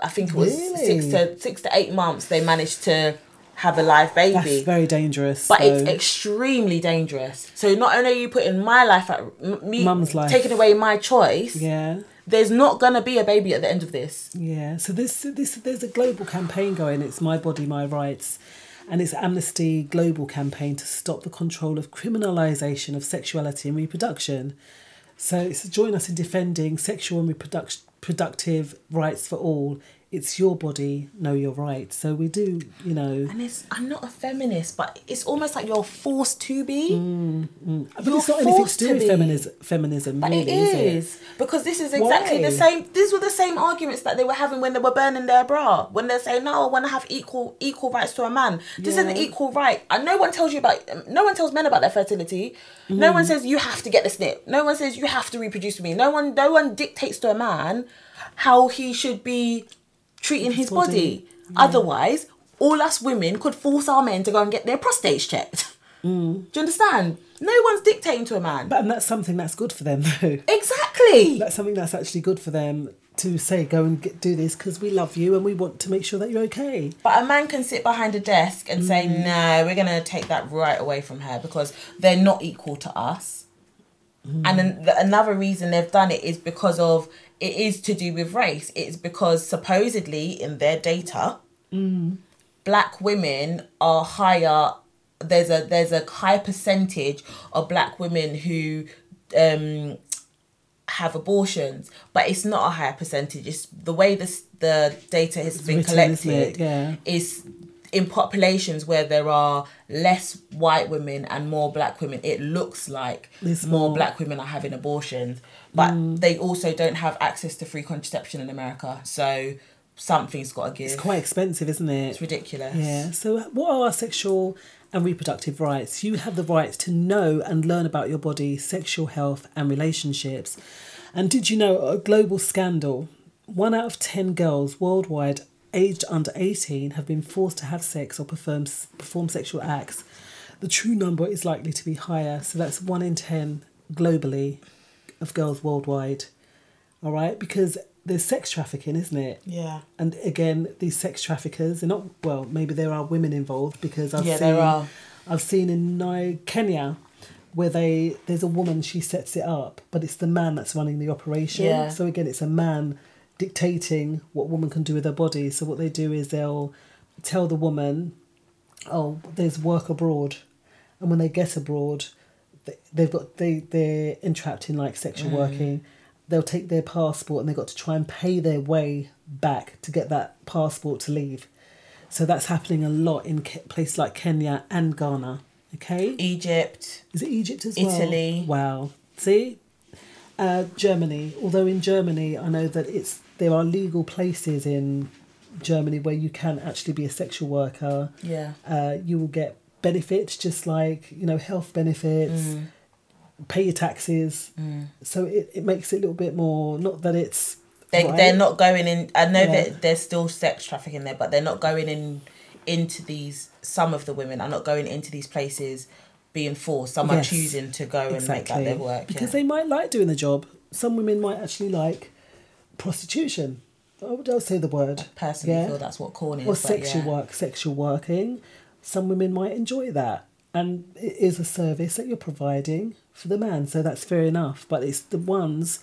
I think it was really? six to six to eight months, they managed to have a live baby. That's very dangerous. But so. It's extremely dangerous. So not only are you putting my life at... me Mum's life. Taking away my choice... Yeah. There's not going to be a baby at the end of this. Yeah, so this, this, there's a global campaign going. It's My Body, My Rights. And it's Amnesty Global Campaign to stop the control of criminalisation of sexuality and reproduction. So it's to join us in defending sexual and reproductive productive rights for all. It's your body, know your rights. So we do, you know... And it's, I'm not a feminist, but it's almost like you're forced to be. Mm, mm. But you're it's not anything to do with feminism, feminism but really, it is. is it? Because this is exactly Why? the same... These were the same arguments that they were having when they were burning their bra. When they're saying, no, I want to have equal equal rights to a man. This yeah. is an equal right. And no one tells you about... No one tells men about their fertility. Mm. No one says, you have to get the snip. No one says, you have to reproduce with me. No one, no one dictates to a man how he should be... treating his, his body, body. Yeah. Otherwise all us women could force our men to go and get their prostates checked. Mm. Do you understand? No one's dictating to a man, but and that's something that's good for them though. Exactly, that's something that's actually good for them to say, go and get, do this because we love you and we want to make sure that you're okay. But a man can sit behind a desk and mm. say, no, we're gonna take that right away from her because they're not equal to us. Mm. And then the, another reason they've done it is because of it is to do with race. It's because supposedly in their data, mm. black women are higher. There's a there's a high percentage of black women who um, have abortions, but it's not a higher percentage. It's the way this, the data has it's been written, collected yeah. is in populations where there are less white women and more black women. It looks like it's more black women are having abortions. But mm. they also don't have access to free contraception in America. So something's got to give. It's quite expensive, isn't it? It's ridiculous. Yeah. So what are our sexual and reproductive rights? You have the right to know and learn about your body, sexual health and relationships. And did you know a global scandal? One out of ten girls worldwide aged under eighteen have been forced to have sex or perform, perform sexual acts. The true number is likely to be higher. So that's one in ten globally of girls worldwide. All right? Because there's sex trafficking, isn't it? Yeah. And again, these sex traffickers, they're not, well, maybe there are women involved because I've yeah, seen, there are. I've seen in Kenya where they there's a woman, she sets it up, but it's the man that's running the operation. Yeah. So again, it's a man dictating what woman can do with her body. So what they do is they'll tell the woman, oh, there's work abroad. And when they get abroad, they've got, they, they're entrapped in like sexual mm. working. They'll take their passport and they've got to try and pay their way back to get that passport to leave. So that's happening a lot in Ke- places like Kenya and Ghana. Okay? Egypt. Is it Egypt as well? Italy. Wow. See? Uh, Germany. Although in Germany, I know that it's there are legal places in Germany where you can actually be a sexual worker. Yeah. Uh, you will get benefits just like, you know, health benefits. Mm. Pay your taxes, mm. so it, it makes it a little bit more. Not that it's they right. they're not going in. I know yeah. that there's still sex trafficking there, but they're not going in into these. Some of the women are not going into these places being forced. Some yes. are choosing to go and exactly. make that their work because yeah. they might like doing the job. Some women might actually like prostitution. I would I'll say the word. I personally yeah? feel that's what corn is. Or sexual yeah. work, sexual working. Some women might enjoy that, and it is a service that you're providing for the man, so that's fair enough. But it's the ones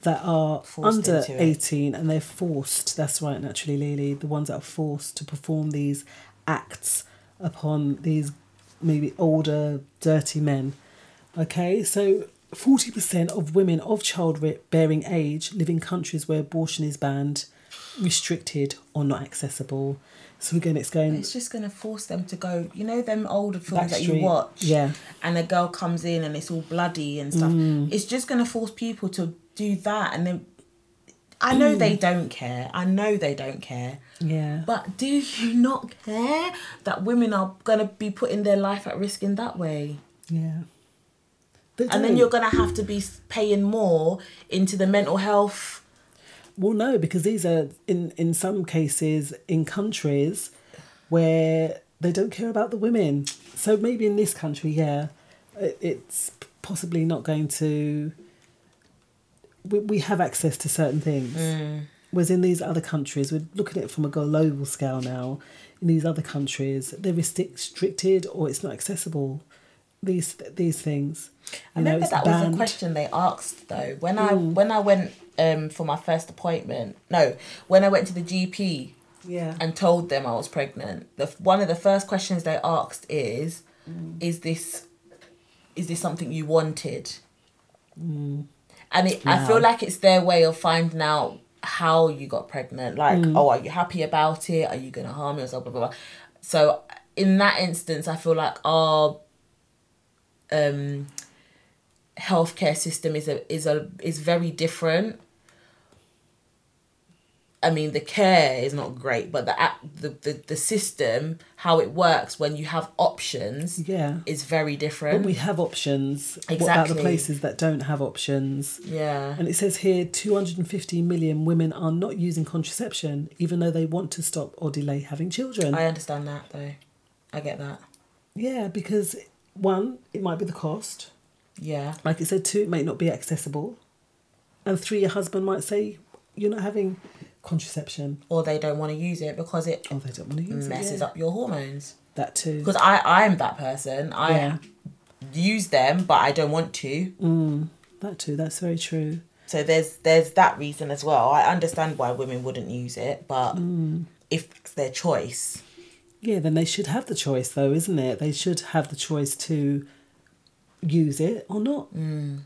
that are forced under eighteen and they're forced, that's right, Naturally Lily, the ones that are forced to perform these acts upon these maybe older, dirty men. Okay, so forty percent of women of childbearing age live in countries where abortion is banned, restricted or not accessible. So again, it's going... It's just going to force them to go... You know them older films that you watch? Yeah. And a girl comes in and it's all bloody and stuff. Mm. It's just going to force people to do that. And then... I know mm. they don't care. I know they don't care. Yeah. But do you not care that women are going to be putting their life at risk in that way? Yeah. And then you're going to have to be paying more into the mental health... Well, no, because these are, in, in some cases, in countries where they don't care about the women. So maybe in this country, yeah, it's possibly not going to... We, we have access to certain things. Mm. Whereas in these other countries, we're looking at it from a global scale now. In these other countries, they're restricted or it's not accessible, these these things. I remember know, that banned. was a question they asked, though. When mm. I when I went... Um, for my first appointment, no, when I went to the G P, yeah, and told them I was pregnant, the one of the first questions they asked is, mm. "Is this, is this something you wanted?" Mm. And it, yeah. I feel like it's their way of finding out how you got pregnant. Like, mm. oh, are you happy about it? Are you gonna harm yourself? Blah blah blah. So in that instance, I feel like our, um. healthcare system is a is a is very different. I mean, the care is not great, but the the the, the system, how it works when you have options, yeah, is very different. When we have options, exactly. What about the places that don't have options? Yeah, and it says here, two hundred and fifty million women are not using contraception, even though they want to stop or delay having children. I understand that though, I get that. Yeah, because one, it might be the cost. Yeah. Like it said, two, it may not be accessible. And three, your husband might say, you're not having contraception. Or they don't want to use it because it oh, they don't want to use messes it, yeah. up your hormones. That too. Because I, I'm that person. I yeah. use them, but I don't want to. Mm, that too. That's very true. So there's there's that reason as well. I understand why women wouldn't use it, but mm. if it's their choice. Yeah, then they should have the choice though, isn't it? They should have the choice to... use it or not. Mm.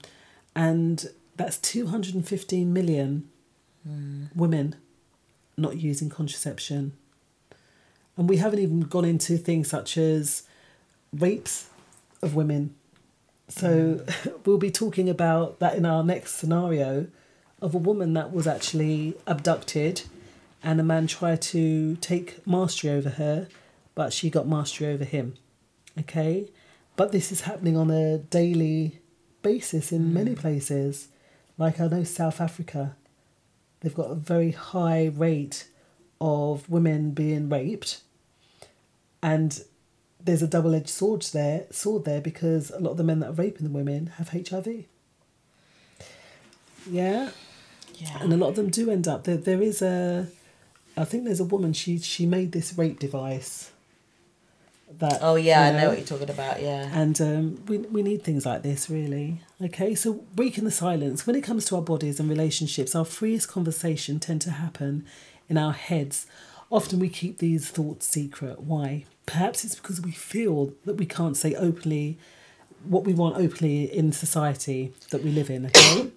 And that's two hundred fifteen million mm. women not using contraception. And we haven't even gone into things such as rapes of women. So mm. we'll be talking about that in our next scenario of a woman that was actually abducted and a man tried to take mastery over her, but she got mastery over him. Okay? But this is happening on a daily basis in mm. many places. Like I know South Africa, they've got a very high rate of women being raped, and there's a double-edged sword there, sword there because a lot of the men that are raping the women have H I V. Yeah? Yeah. And a lot of them do end up... There, there is a... I think there's a woman, she she made this rape device that... Oh, yeah, you know, I know what you're talking about, yeah. And um, we we need things like this, really. Okay, so breaking the silence. When it comes to our bodies and relationships, our freest conversation tend to happen in our heads. Often we keep these thoughts secret. Why? Perhaps it's because we feel that we can't say openly what we want openly in society that we live in, okay?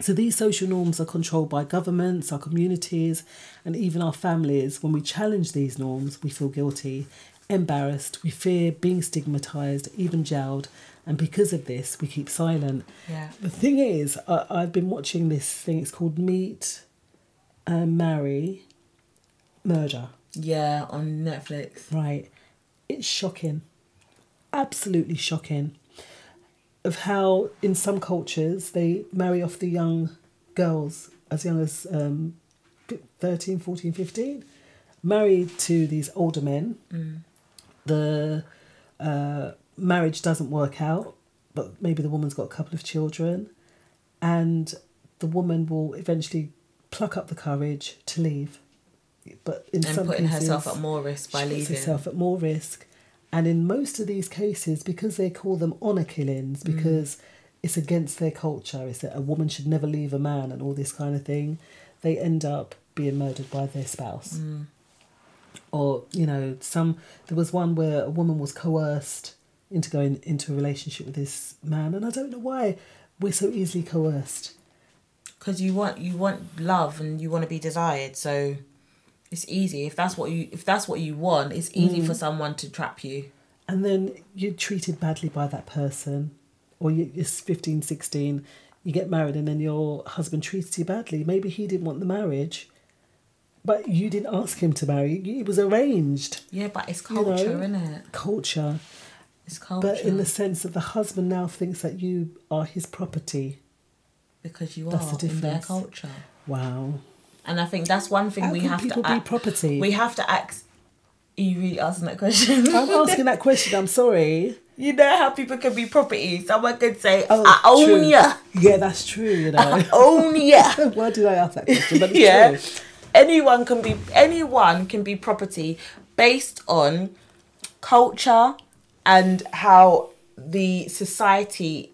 So these social norms are controlled by governments, our communities, and even our families. When we challenge these norms, we feel guilty, embarrassed, we fear being stigmatised, even jailed, and because of this, we keep silent. Yeah. The thing is, I, I've been watching this thing, it's called Meet and Marry Murder. Yeah, on Netflix. Right. It's shocking, absolutely shocking, of how in some cultures they marry off the young girls as young as um, thirteen, fourteen, fifteen, married to these older men. Mm. The uh, marriage doesn't work out, but maybe the woman's got a couple of children, and the woman will eventually pluck up the courage to leave. But in and some putting cases, herself at more risk by she leaving. Puts herself at more risk. And in most of these cases, because they call them honour killings, because mm. it's against their culture, it's that a woman should never leave a man and all this kind of thing, they end up being murdered by their spouse. Mm. Or, you know, some there was one where a woman was coerced into going into a relationship with this man, and I don't know why we're so easily coerced. Because you want you want love and you want to be desired, so... It's easy. If that's what you if that's what you want, it's easy mm. for someone to trap you. And then you're treated badly by that person. Or you, you're fifteen, sixteen, you get married and then your husband treats you badly. Maybe he didn't want the marriage, but you didn't ask him to marry. It was arranged. Yeah, but it's culture, you know? Isn't it? Culture. It's culture. But in the sense that the husband now thinks that you are his property. Because you that's are the in their culture. Wow. And I think that's one thing How we can have people to act, be property? We have to act. Are you really asking that question? I'm asking that question. I'm sorry. You know how people can be property. Someone could say, oh, "I own true. ya." Yeah, that's true. You know, I own ya. Why did I ask that question? But it's yeah, true. anyone can be anyone can be property based on culture and how the society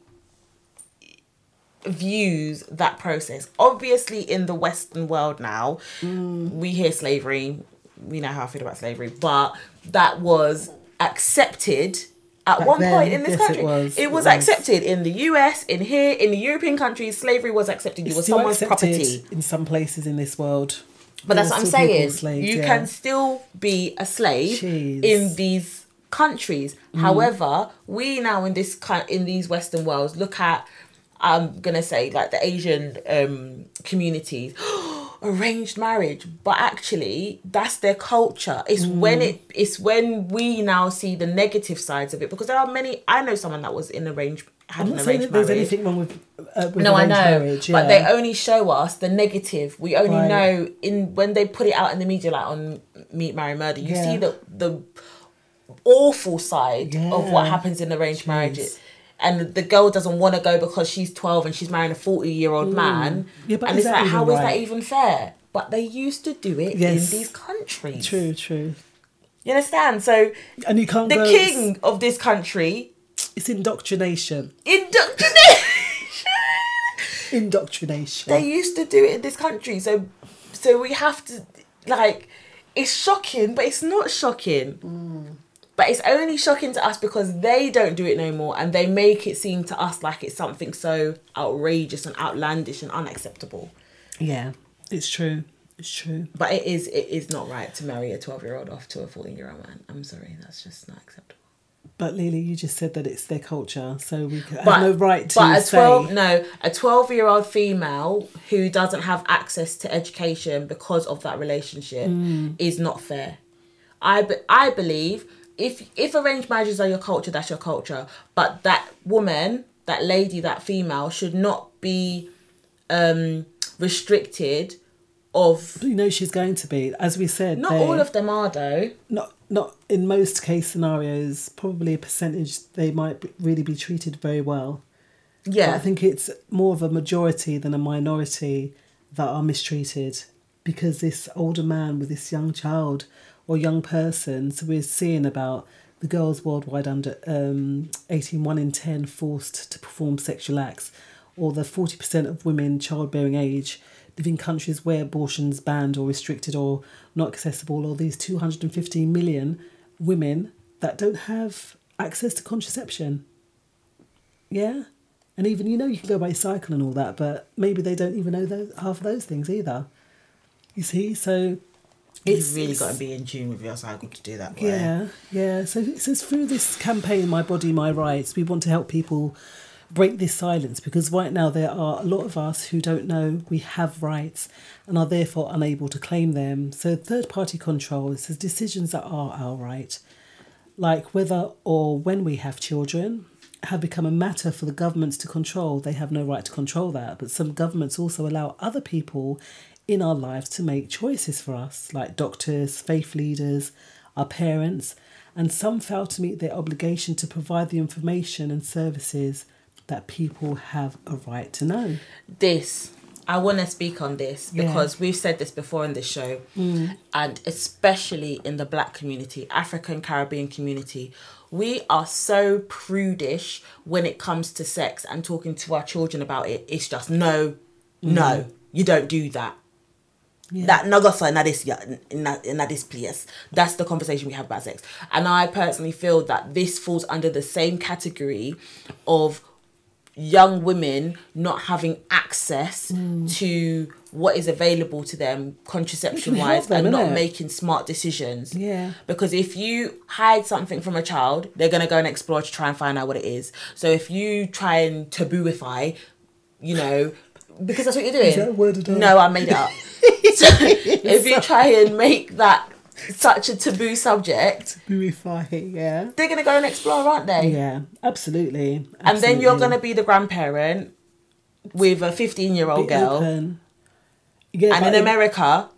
views that process. Obviously in the Western world now, mm. we hear slavery, we know how I feel about slavery, but that was accepted at Back one then, point in this yes, country. It was, it was it accepted was. In the U S, in here, in the European countries, slavery was accepted. It's it was someone's property. In some places in this world. But that's what I'm saying. Slaves, you yeah. can still be a slave Jeez. in these countries. Mm. However, we now in this in these Western worlds look at I'm going to say, like, the Asian um, communities, arranged marriage. But actually, that's their culture. It's mm. when it, it's when we now see the negative sides of it. Because there are many... I know someone that was in arranged... Had I'm not an arranged saying that there's anything wrong with, uh, with no, I know, marriage, yeah. But they only show us the negative. We only right. know in when they put it out in the media, like on Meet, Marry, Murder. You yeah. see the, the awful side yeah. of what happens in arranged Jeez. marriages. And the girl doesn't want to go because she's twelve and she's marrying a forty-year-old mm. man. Yeah, but and it's like, how right? is that even fair? But they used to do it yes. in these countries. True, true. You understand? So and you can't the go, king of this country... It's indoctrination. Indoctrination! Indoctrination. They used to do it in this country. So, so we have to, like... It's shocking, but it's not shocking. Mm. But it's only shocking to us because they don't do it no more and they make it seem to us like it's something so outrageous and outlandish and unacceptable. Yeah, it's true. It's true. But it is it is not right to marry a twelve-year-old off to a fourteen-year-old man. I'm sorry, that's just not acceptable. But Lily, you just said that it's their culture, so we have but, no right to but a say. twelve, no, a twelve-year-old female who doesn't have access to education because of that relationship mm. is not fair. I, be, I believe if if arranged marriages are your culture, that's your culture. But that woman, that lady, that female should not be um, restricted of... You know she's going to be, as we said. Not they, all of them are, though. Not... Not in most case scenarios, probably a percentage, they might be, really be treated very well. Yeah. But I think it's more of a majority than a minority that are mistreated because this older man with this young child or young person, so we're seeing about the girls worldwide under um, eighteen, one in ten forced to perform sexual acts, or the forty percent of women childbearing age live in countries where abortion's banned or restricted or not accessible, or these two hundred fifty million women that don't have access to contraception. Yeah? And even, you know, you can go by cycle and all that, but maybe they don't even know those, half of those things either. You see? So it's... You've really got to be in tune with your cycle to do that. Way. Yeah, yeah. So it says, through this campaign, My Body, My Rights, we want to help people break this silence, because right now there are a lot of us who don't know we have rights and are therefore unable to claim them. So third party control, it says decisions that are our right, like whether or when we have children, have become a matter for the governments to control. They have no right to control that, but some governments also allow other people in our lives to make choices for us, like doctors, faith leaders, our parents, and some fail to meet their obligation to provide the information and services that people have a right to know. This, I want to speak on this because yeah. we've said this before on this show, mm. and especially in the black community, African Caribbean community, we are so prudish when it comes to sex and talking to our children about it. It's just, no, mm. no, you don't do that. Yeah. That nagafa na this na this place. That's the conversation we have about sex. And I personally feel that this falls under the same category of young women not having access mm. to what is available to them contraception-wise and not it? making smart decisions. Yeah. Because if you hide something from a child, they're going to go and explore to try and find out what it is. So if you try and tabooify, you know, because that's what you're doing. Is that a word at all? No, I made it up. So if you try and make that such a taboo subject, tabooify, yeah, they're going to go and explore, aren't they? Yeah, absolutely. absolutely. And then you're going to be the grandparent with a fifteen-year-old girl. Yeah, and in it... America,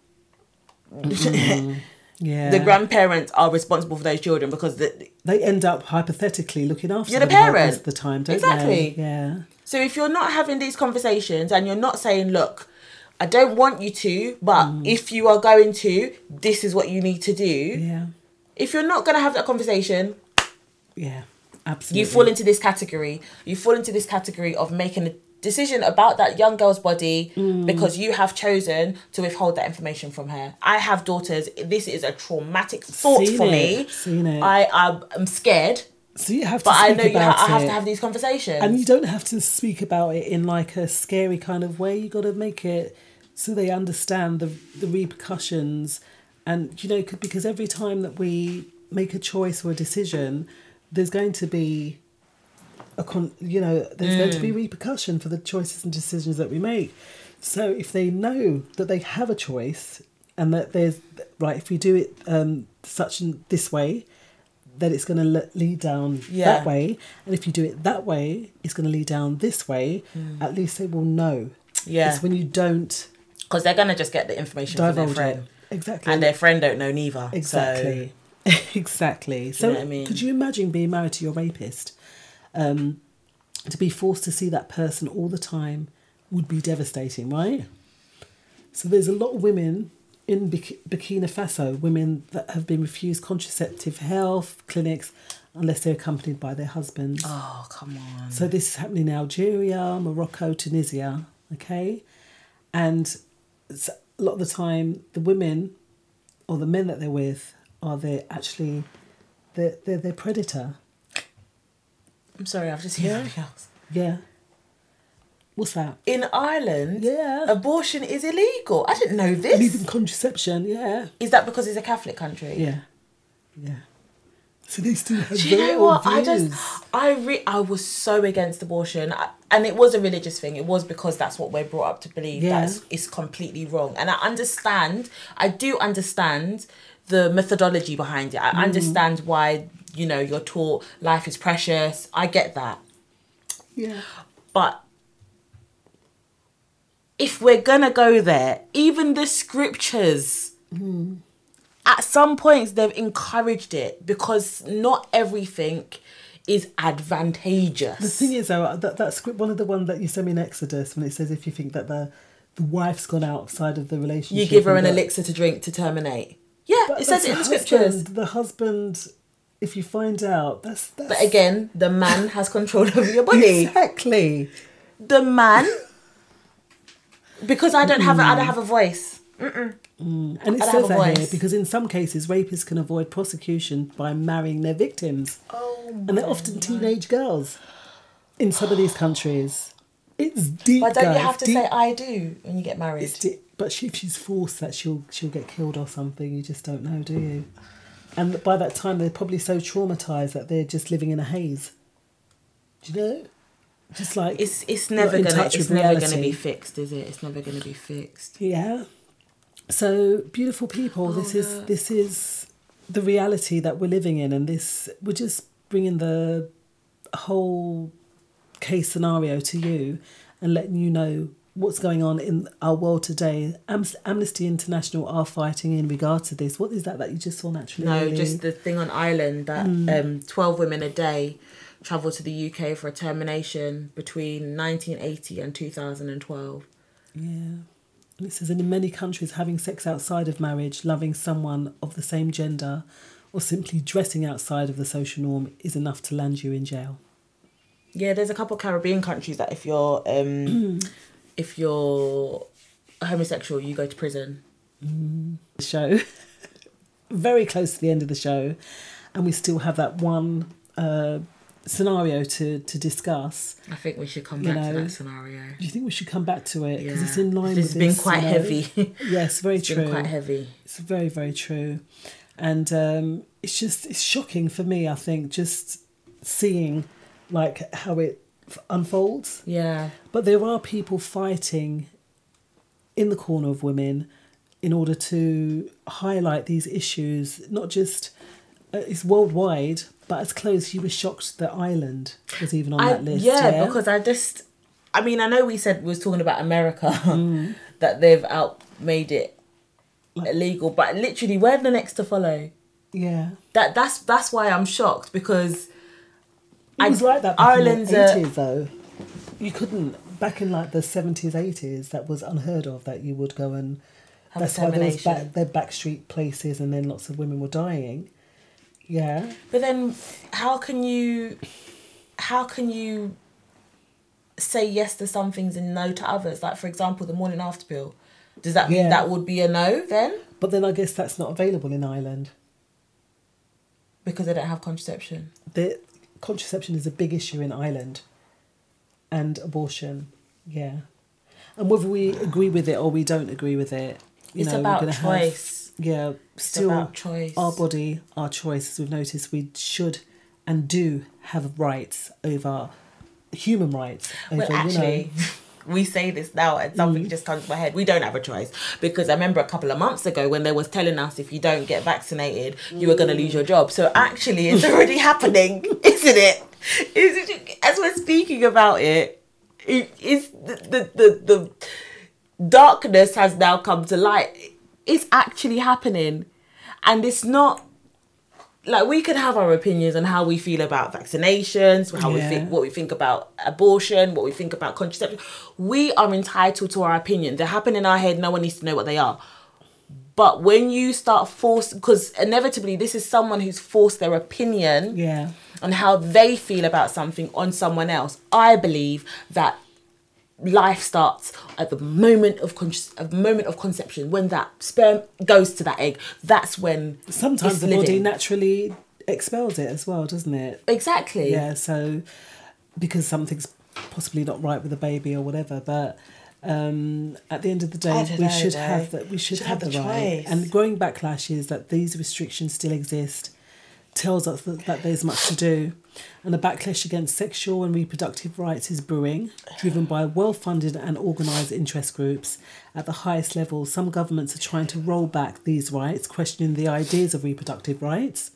mm-hmm. yeah, the grandparents are responsible for those children because the... they end up hypothetically looking after you're the parent most of the time, don't exactly. they? Yeah. So if you're not having these conversations and you're not saying, look, I don't want you to, but mm. if you are going to, this is what you need to do. Yeah. If you're not going to have that conversation, yeah, absolutely, you fall into this category. You fall into this category of making a decision about that young girl's body mm. because you have chosen to withhold that information from her. I have daughters. This is a traumatic thought Seen for it. me. Seen it. I I'm scared. So you have to but speak I know about you ha- it. I have to have these conversations. And you don't have to speak about it in like a scary kind of way. You got to make it so they understand the the repercussions. And, you know, because every time that we make a choice or a decision, there's going to be, a con- you know, there's mm. going to be repercussion for the choices and decisions that we make. So if they know that they have a choice and that there's, right, if we do it um, such and this way, then it's going to lead down yeah. that way. And if you do it that way, it's going to lead down this way. Mm. At least they will know. Yeah. It's when you don't... Because they're going to just get the information from their friend. It. Exactly. And their friend don't know neither. Exactly. So. exactly. So you know what I mean? Could you imagine being married to your rapist? Um, to be forced to see that person all the time would be devastating, right? So there's a lot of women... in Burkina Faso, women that have been refused contraceptive health clinics unless they're accompanied by their husbands. Oh, come on. So this is happening in Algeria, Morocco, Tunisia, okay? And a lot of the time, the women or the men that they're with are they actually, they're, they're their predator. I'm sorry, I've just heard something else. Yeah. What's that? In Ireland, yeah, abortion is illegal. I didn't know this. And even contraception, yeah. Is that because it's a Catholic country? Yeah. Yeah. So they still have. Do you know what? I just, I re- I was so against abortion, I, and it was a religious thing. It was because that's what we're brought up to believe. Yeah. That is, is completely wrong. And I understand. I do understand the methodology behind it. I mm. understand why, you know, you're taught life is precious. I get that. Yeah. But if we're gonna go there, even the scriptures. Mm. At some points, they've encouraged it because not everything is advantageous. The thing is, though, that, that script, one of the ones that you sent me in Exodus, when it says if you think that the, the wife's gone outside of the relationship... You give her an that, elixir to drink to terminate. Yeah, but it says it in the scriptures. The husband, if you find out, that's... that's... But again, the man has control over your body. Exactly. The man, because I don't, mm. have, a, I don't have a voice. Mm-mm. Mm. And it I says that here because in some cases rapists can avoid prosecution by marrying their victims. Oh, and they're often God. Teenage girls in some of these countries. It's deep. But don't guys, you have to deep. Say I do when you get married? But she, if she's forced, that she'll she'll get killed or something. You just don't know, do you? And by that time they're probably so traumatised that they're just living in a haze. Do you know? Just like it's it's never gonna it's never reality. Gonna be fixed, is it? It's never gonna be fixed. Yeah. So beautiful people, oh, this is no. this is the reality that we're living in, and this we're just bringing the whole case scenario to you and letting you know what's going on in our world today. Am- Amnesty International are fighting in regard to this. What is that that you just saw naturally? No, just the thing on Ireland that mm. um, twelve women a day travel to the U K for a termination between nineteen eighty and two thousand twelve. Yeah. And it says, and in many countries, having sex outside of marriage, loving someone of the same gender, or simply dressing outside of the social norm is enough to land you in jail. Yeah, there's a couple of Caribbean countries that if you're um, if you're homosexual, you go to prison. Mm. The show, very close to the end of the show, and we still have that one uh, scenario to, to discuss. I think we should come back you know, to that scenario. Do you think we should come back to it? Because yeah. it's in line this with this. It's been quite you know? heavy. Yes, very it's true. It's been quite heavy. It's very, very true. And um, it's just, it's shocking for me, I think, just seeing like how it unfolds. Yeah. But there are people fighting in the corner of women in order to highlight these issues, not just, uh, it's worldwide, but as close, you were shocked that Ireland was even on I, that list. Yeah, yeah, because I just... I mean, I know we said we was talking about America, mm. that they've out made it like, illegal, but literally, we're the next to follow. Yeah. that That's that's why I'm shocked, because... It was I, like that back Ireland's in the eighties, a, though. You couldn't... Back in, like, the seventies, eighties, that was unheard of, that you would go and... That's why there was back, their backstreet places, and then lots of women were dying. Yeah. But then how can you how can you say yes to some things and no to others? Like, for example, the morning after pill. Does that mean yeah. that would be a no then? But then I guess that's not available in Ireland. Because they don't have contraception. The contraception is a big issue in Ireland. And abortion. Yeah. And whether we agree with it or we don't agree with it, you it's know, about we're gonna choice. Have, yeah, still our choice. Our body, our choice. As we've noticed, we should and do have rights over human rights. Over, well, actually, you know. We say this now and something mm. just comes to my head. We don't have a choice, because I remember a couple of months ago when they was telling us if you don't get vaccinated, mm. you were going to lose your job. So actually, it's already happening, isn't it? Isn't it? As we're speaking about it, it is the, the the the darkness has now come to light. It's actually happening, and it's not like we could have our opinions on how we feel about vaccinations, how yeah. we think, what we think about abortion, what we think about contraception. We are entitled to our opinion. They happen in our head. No one needs to know what they are. But when you start force, because inevitably this is someone who's forced their opinion yeah. on how they feel about something on someone else. I believe that life starts at the moment of con- a moment of conception. When that sperm goes to that egg, that's when sometimes it's the living. Body naturally expels it as well, doesn't it? Exactly. Yeah. So because something's possibly not right with the baby or whatever, but um, at the end of the day, we know, should though. have that. We should, should have, have the, the right. And growing backlash is that these restrictions still exist tells us that, that there's much to do. And the backlash against sexual and reproductive rights is brewing, driven by well-funded and organised interest groups. At the highest level, some governments are trying to roll back these rights, questioning the ideas of reproductive rights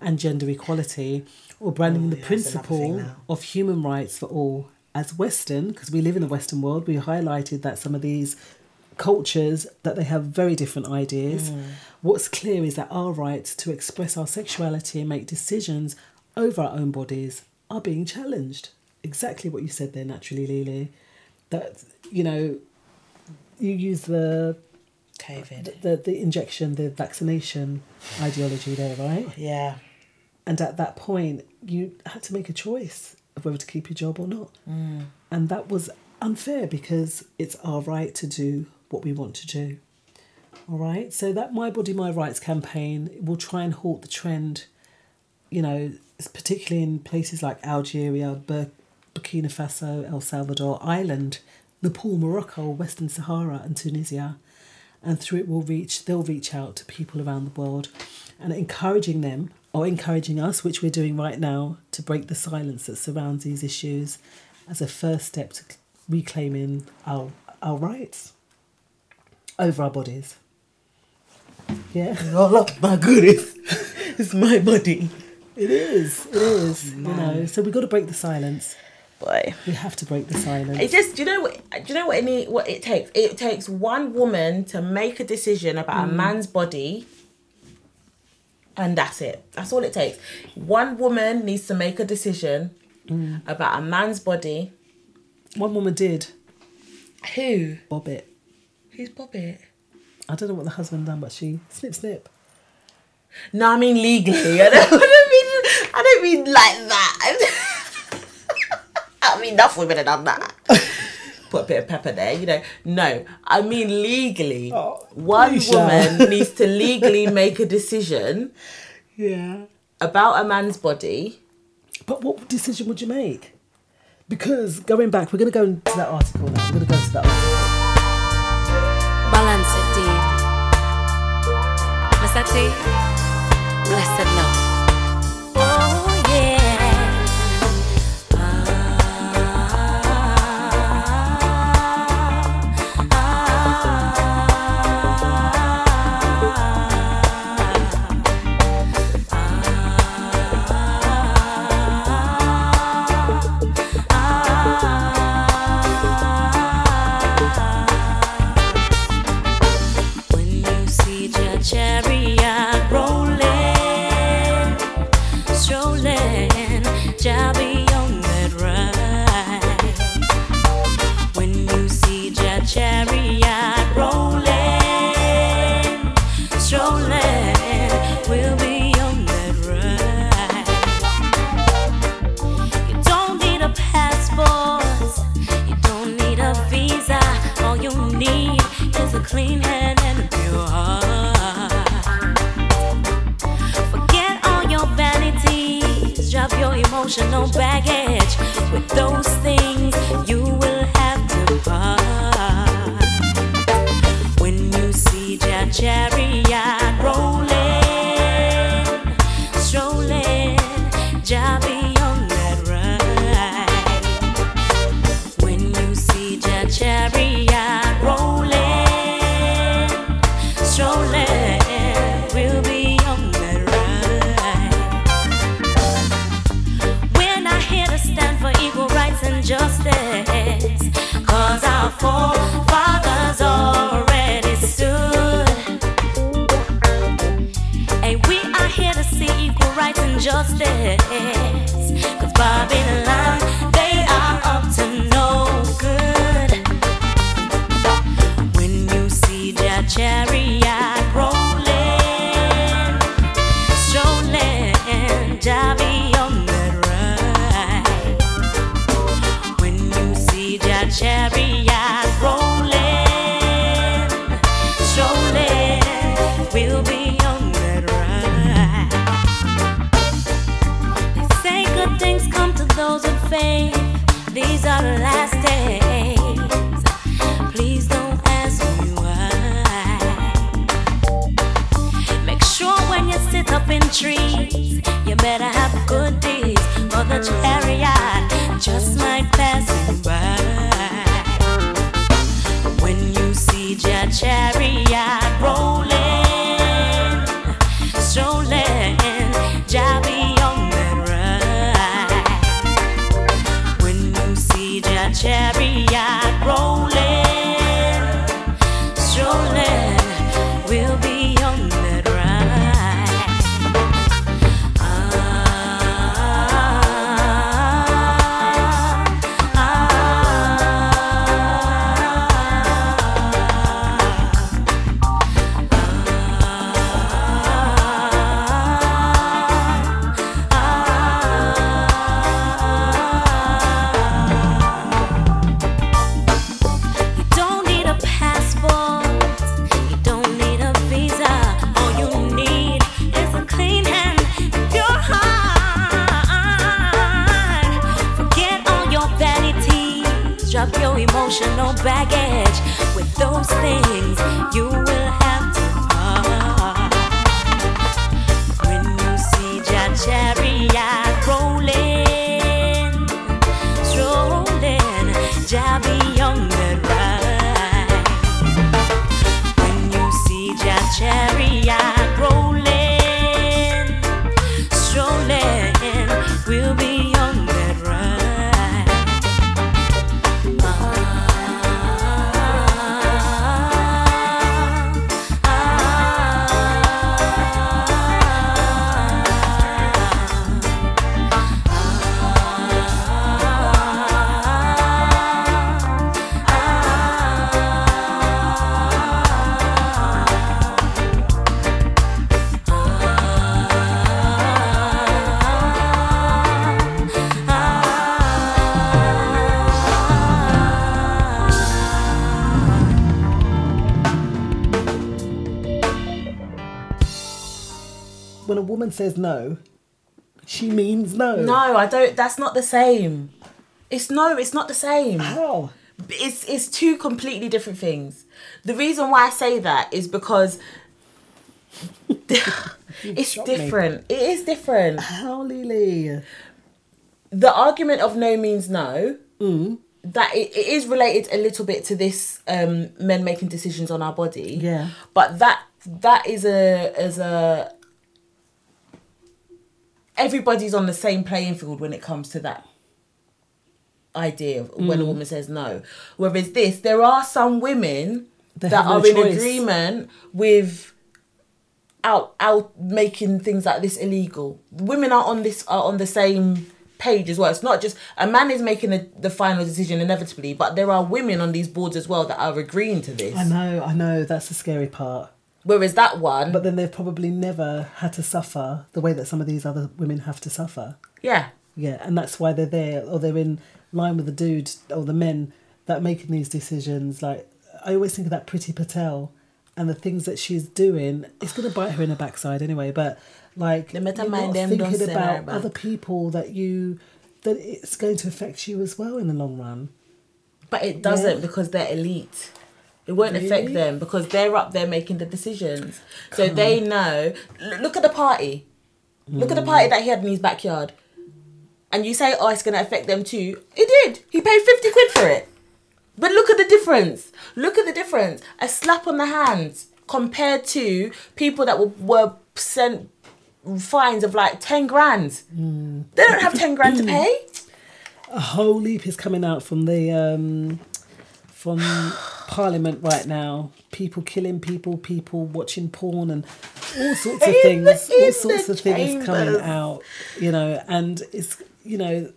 and gender equality, or branding oh, the yeah, principle of human rights for all. As Western, because we live in the Western world, we highlighted that some of these cultures, that they have very different ideas. Mm. What's clear is that our rights to express our sexuality and make decisions over our own bodies are being challenged. Exactly what you said there, Naturally Lily. That, you know, you use the COVID, the, the, the injection, the vaccination ideology there, right? Yeah. And at that point, you had to make a choice of whether to keep your job or not. Mm. And that was unfair because it's our right to do what we want to do. All right? So that My Body, My Rights campaign will try and halt the trend, you know, particularly in places like Algeria, Bur- Burkina Faso, El Salvador, Ireland, Nepal, Morocco, Western Sahara and Tunisia. And through it, we'll reach, they'll reach out to people around the world and encouraging them, or encouraging us, which we're doing right now, to break the silence that surrounds these issues as a first step to reclaiming our our rights over our bodies. Yeah? All up my goodies. It's my body. It is. It is. Oh, you know. So we've got to break the silence. Boy. We have to break the silence. It just, do you know what, do you know what, any, what it takes? It takes one woman to make a decision about mm. a man's body, and that's it. That's all it takes. One woman needs to make a decision mm. about a man's body. One woman did. Who? Bobbit. Who's Bobbit? I don't know what the husband done, but she snip, snip. No, I mean legally. I don't, I don't mean I don't mean like that. I mean, enough women have done that. Put a bit of pepper there, you know. No, I mean legally. Oh, one woman sure. needs to legally make a decision yeah. about a man's body. But what decision would you make? Because going back, we're going to go into that article now. We're going to go to that article. Balance it, D. What's that, D? Bless it, love. Clean head and a pure heart. Forget all your vanities. Drop your emotional baggage. With those things, you will have to part. When you see your chariot rolling, strolling, job be on that ride. When you see your chariot rolling. Justice, cause our forefathers already stood, and we are here to see equal rights and justice, cause Babylon, they are up to no good. When you see their chariot rolling, strolling, and Javi on the chariot rolling, strolling, we'll be on that ride. They say good things come to those with faith. These are the last days. Please don't ask me why. Make sure when you sit up in trees. You better have good deeds, or the chariot just might pass you by. When you see your chariot rolling, strolling, Jah be on that ride. When you see your chariot rolling, strolling, we'll be on that ride. Emotional baggage. With those things you will have to part. When you see your chariot rolling, strolling, Jah be on the ride. When you see your chariot rolling, strolling, we'll be on the ride. When a woman says no, she means no. No, I don't. That's not the same. It's no, it's not the same. How? It's it's two completely different things. The reason why I say that is because it's different. Me. It is different. How, Lily? The argument of no means no. Mm. That it, it is related a little bit to this um, men making decisions on our body. Yeah. But that that is a as a. Everybody's on the same playing field when it comes to that idea of when mm. a woman says no. Whereas this, there are some women they that are no in choice. Agreement with out out making things like this illegal. Women are on this are on the same page as well. It's not just a man is making the, the final decision inevitably, but there are women on these boards as well that are agreeing to this. I know, I know. That's the scary part. Whereas that one... But then they've probably never had to suffer the way that some of these other women have to suffer. Yeah. Yeah, and that's why they're there, or they're in line with the dude, or the men that are making these decisions. Like, I always think of that Priti Patel and the things that she's doing. It's going to bite her in her backside anyway, but, like, you're not thinking about other people that you... that it's going to affect you as well in the long run. But it doesn't, yeah. because they're elite. It won't really? affect them because they're up there making the decisions. So God. They know. L- look at the party. Mm. Look at the party that he had in his backyard. And you say, oh, it's going to affect them too. It did. He paid fifty quid for it. But look at the difference. Look at the difference. A slap on the hands compared to people that were, were sent fines of like ten grand. Mm. They don't have ten grand to pay. A whole leap is coming out from the... Um... from Parliament right now, people killing people, people watching porn and all sorts of in, things, all sorts of chambers. things coming out, you know, and it's, you know,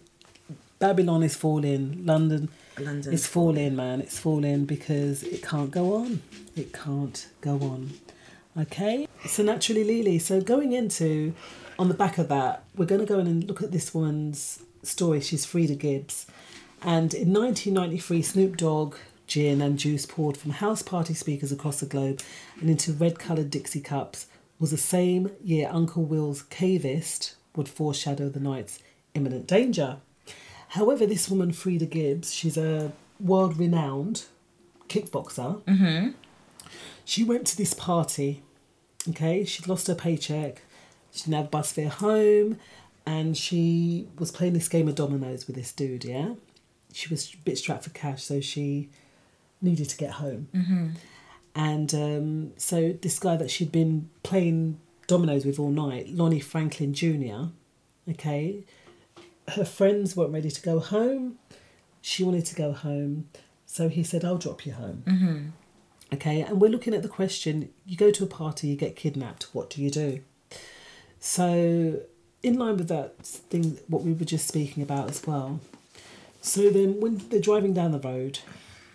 Babylon is falling, London London is falling, man, it's falling because it can't go on, it can't go on, okay? So Naturally Lily, so going into, on the back of that, we're going to go in and look at this woman's story. She's Frieda Gibbs, and in nineteen ninety-three, Snoop Dogg, gin and juice poured from house party speakers across the globe and into red-coloured Dixie cups was the same year Uncle Will's Cavist would foreshadow the night's imminent danger. However, this woman, Frieda Gibbs, she's a world-renowned kickboxer. Mm-hmm. She went to this party, okay? She'd lost her paycheck. She didn't have a bus fare home, and she was playing this game of dominoes with this dude, yeah? She was a bit strapped for cash, so she needed to get home. Mm-hmm. And um, so this guy that she'd been playing dominoes with all night, Lonnie Franklin Junior, okay, her friends weren't ready to go home. She wanted to go home, so he said, I'll drop you home. Mm-hmm. Okay, and we're looking at the question, you go to a party, you get kidnapped, what do you do? So in line with that thing, what we were just speaking about as well. So then when they're driving down the road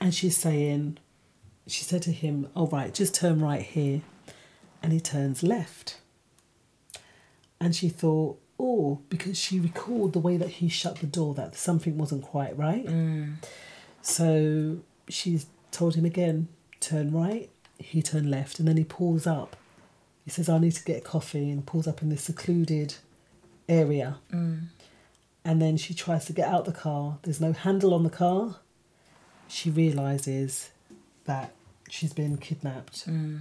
and she's saying, she said to him, all right, just turn right here. And he turns left. And she thought, oh, because she recalled the way that he shut the door, that something wasn't quite right. Mm. So she told him again, turn right. He turned left. And then he pulls up. He says, I need to get a coffee, and pulls up in this secluded area. Mm. And then she tries to get out the car. There's no handle on the car. She realises that she's been kidnapped. Mm.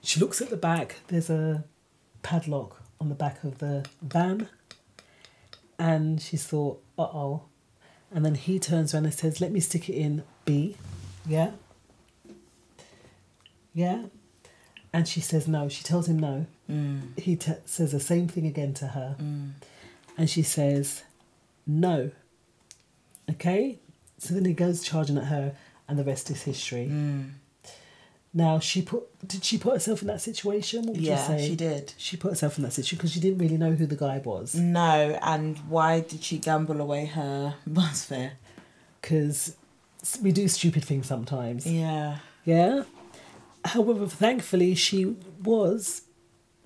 She looks at the back. There's a padlock on the back of the van. And she's thought, uh-oh. And then he turns around and says, let me stick it in B. Yeah? Yeah? And she says no. She tells him no. Mm. He t- says the same thing again to her. Mm. And she says, no. Okay? So then he goes charging at her, and the rest is history. Mm. Now, she put did she put herself in that situation? What would yeah, you say? She did. She put herself in that situation because she didn't really know who the guy was. No, and why did she gamble away her bus fare? Because we do stupid things sometimes. Yeah. Yeah? However, thankfully, she was,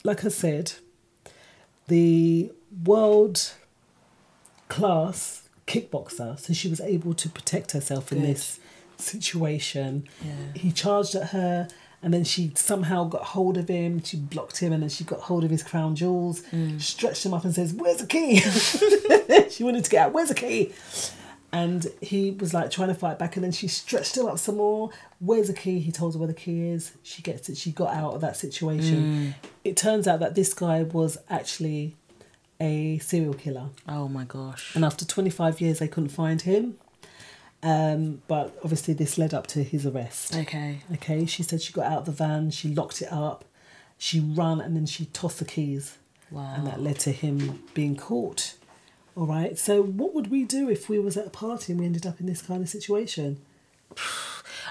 like I said, the world-class kickboxer, so she was able to protect herself Good. in this situation. Yeah. He charged at her, and then she somehow got hold of him. She blocked him, and then she got hold of his crown jewels, mm. stretched him up and says, where's the key? She wanted to get out. Where's the key? And he was like trying to fight back, and then she stretched him up some more. Where's the key? He told her where the key is. She gets it. She got out of that situation. Mm. It turns out that this guy was actually a serial killer. Oh my gosh. And after twenty-five years, they couldn't find him. Um, but obviously this led up to his arrest. Okay. Okay. She said she got out of the van. She locked it up. She ran, and then she tossed the keys. Wow. And that led to him being caught. All right, so what would we do if we was at a party and we ended up in this kind of situation?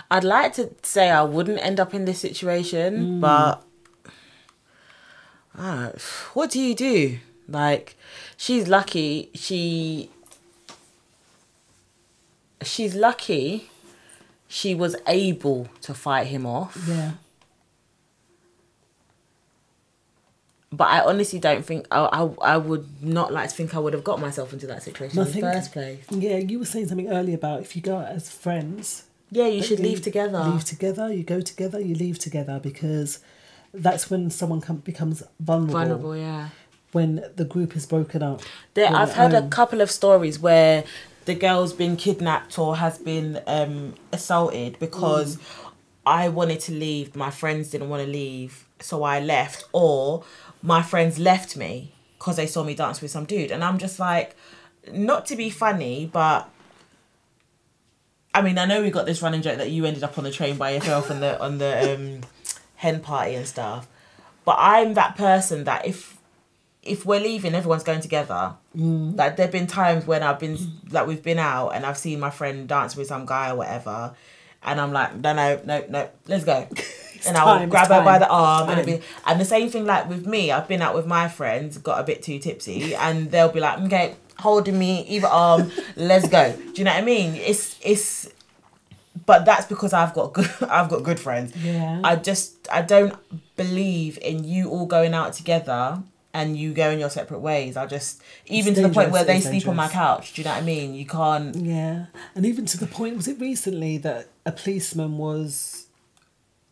I'd like to say I wouldn't end up in this situation, mm. but uh, what do you do? Like, she's lucky. She She's lucky she was able to fight him off. Yeah. But I honestly don't think, I, I I would not like to think I would have got myself into that situation Nothing, in the first place. Yeah, you were saying something earlier about if you go out as friends. Yeah, you should leave, leave together. Leave together, you go together, you leave together, because that's when someone com- becomes vulnerable. Vulnerable, yeah. When the group is broken up. There, I've heard home. a couple of stories where the girl's been kidnapped or has been um, assaulted because mm. I wanted to leave, my friends didn't want to leave, so I left, or my friends left me because they saw me dance with some dude. And I'm just like, not to be funny, but I mean, I know we got this running joke that you ended up on the train by yourself and the on the um, hen party and stuff. But I'm that person that if if we're leaving, everyone's going together. Mm. Like, there've been times when I've been like we've been out and I've seen my friend dance with some guy or whatever, and I'm like, no, no, no, no, let's go. It's and I'll grab her by the arm. And, be, and the same thing, like, with me. I've been out with my friends, got a bit too tipsy, and they'll be like, okay, holding me, either arm, let's go. Do you know what I mean? It's... it's, But that's because I've got good, I've got good friends. Yeah. I just... I don't believe in you all going out together and you going your separate ways. I just... Even it's to the point where they sleep dangerous. on my couch. Do you know what I mean? You can't... Yeah. And even to the point... Was it recently that a policeman was...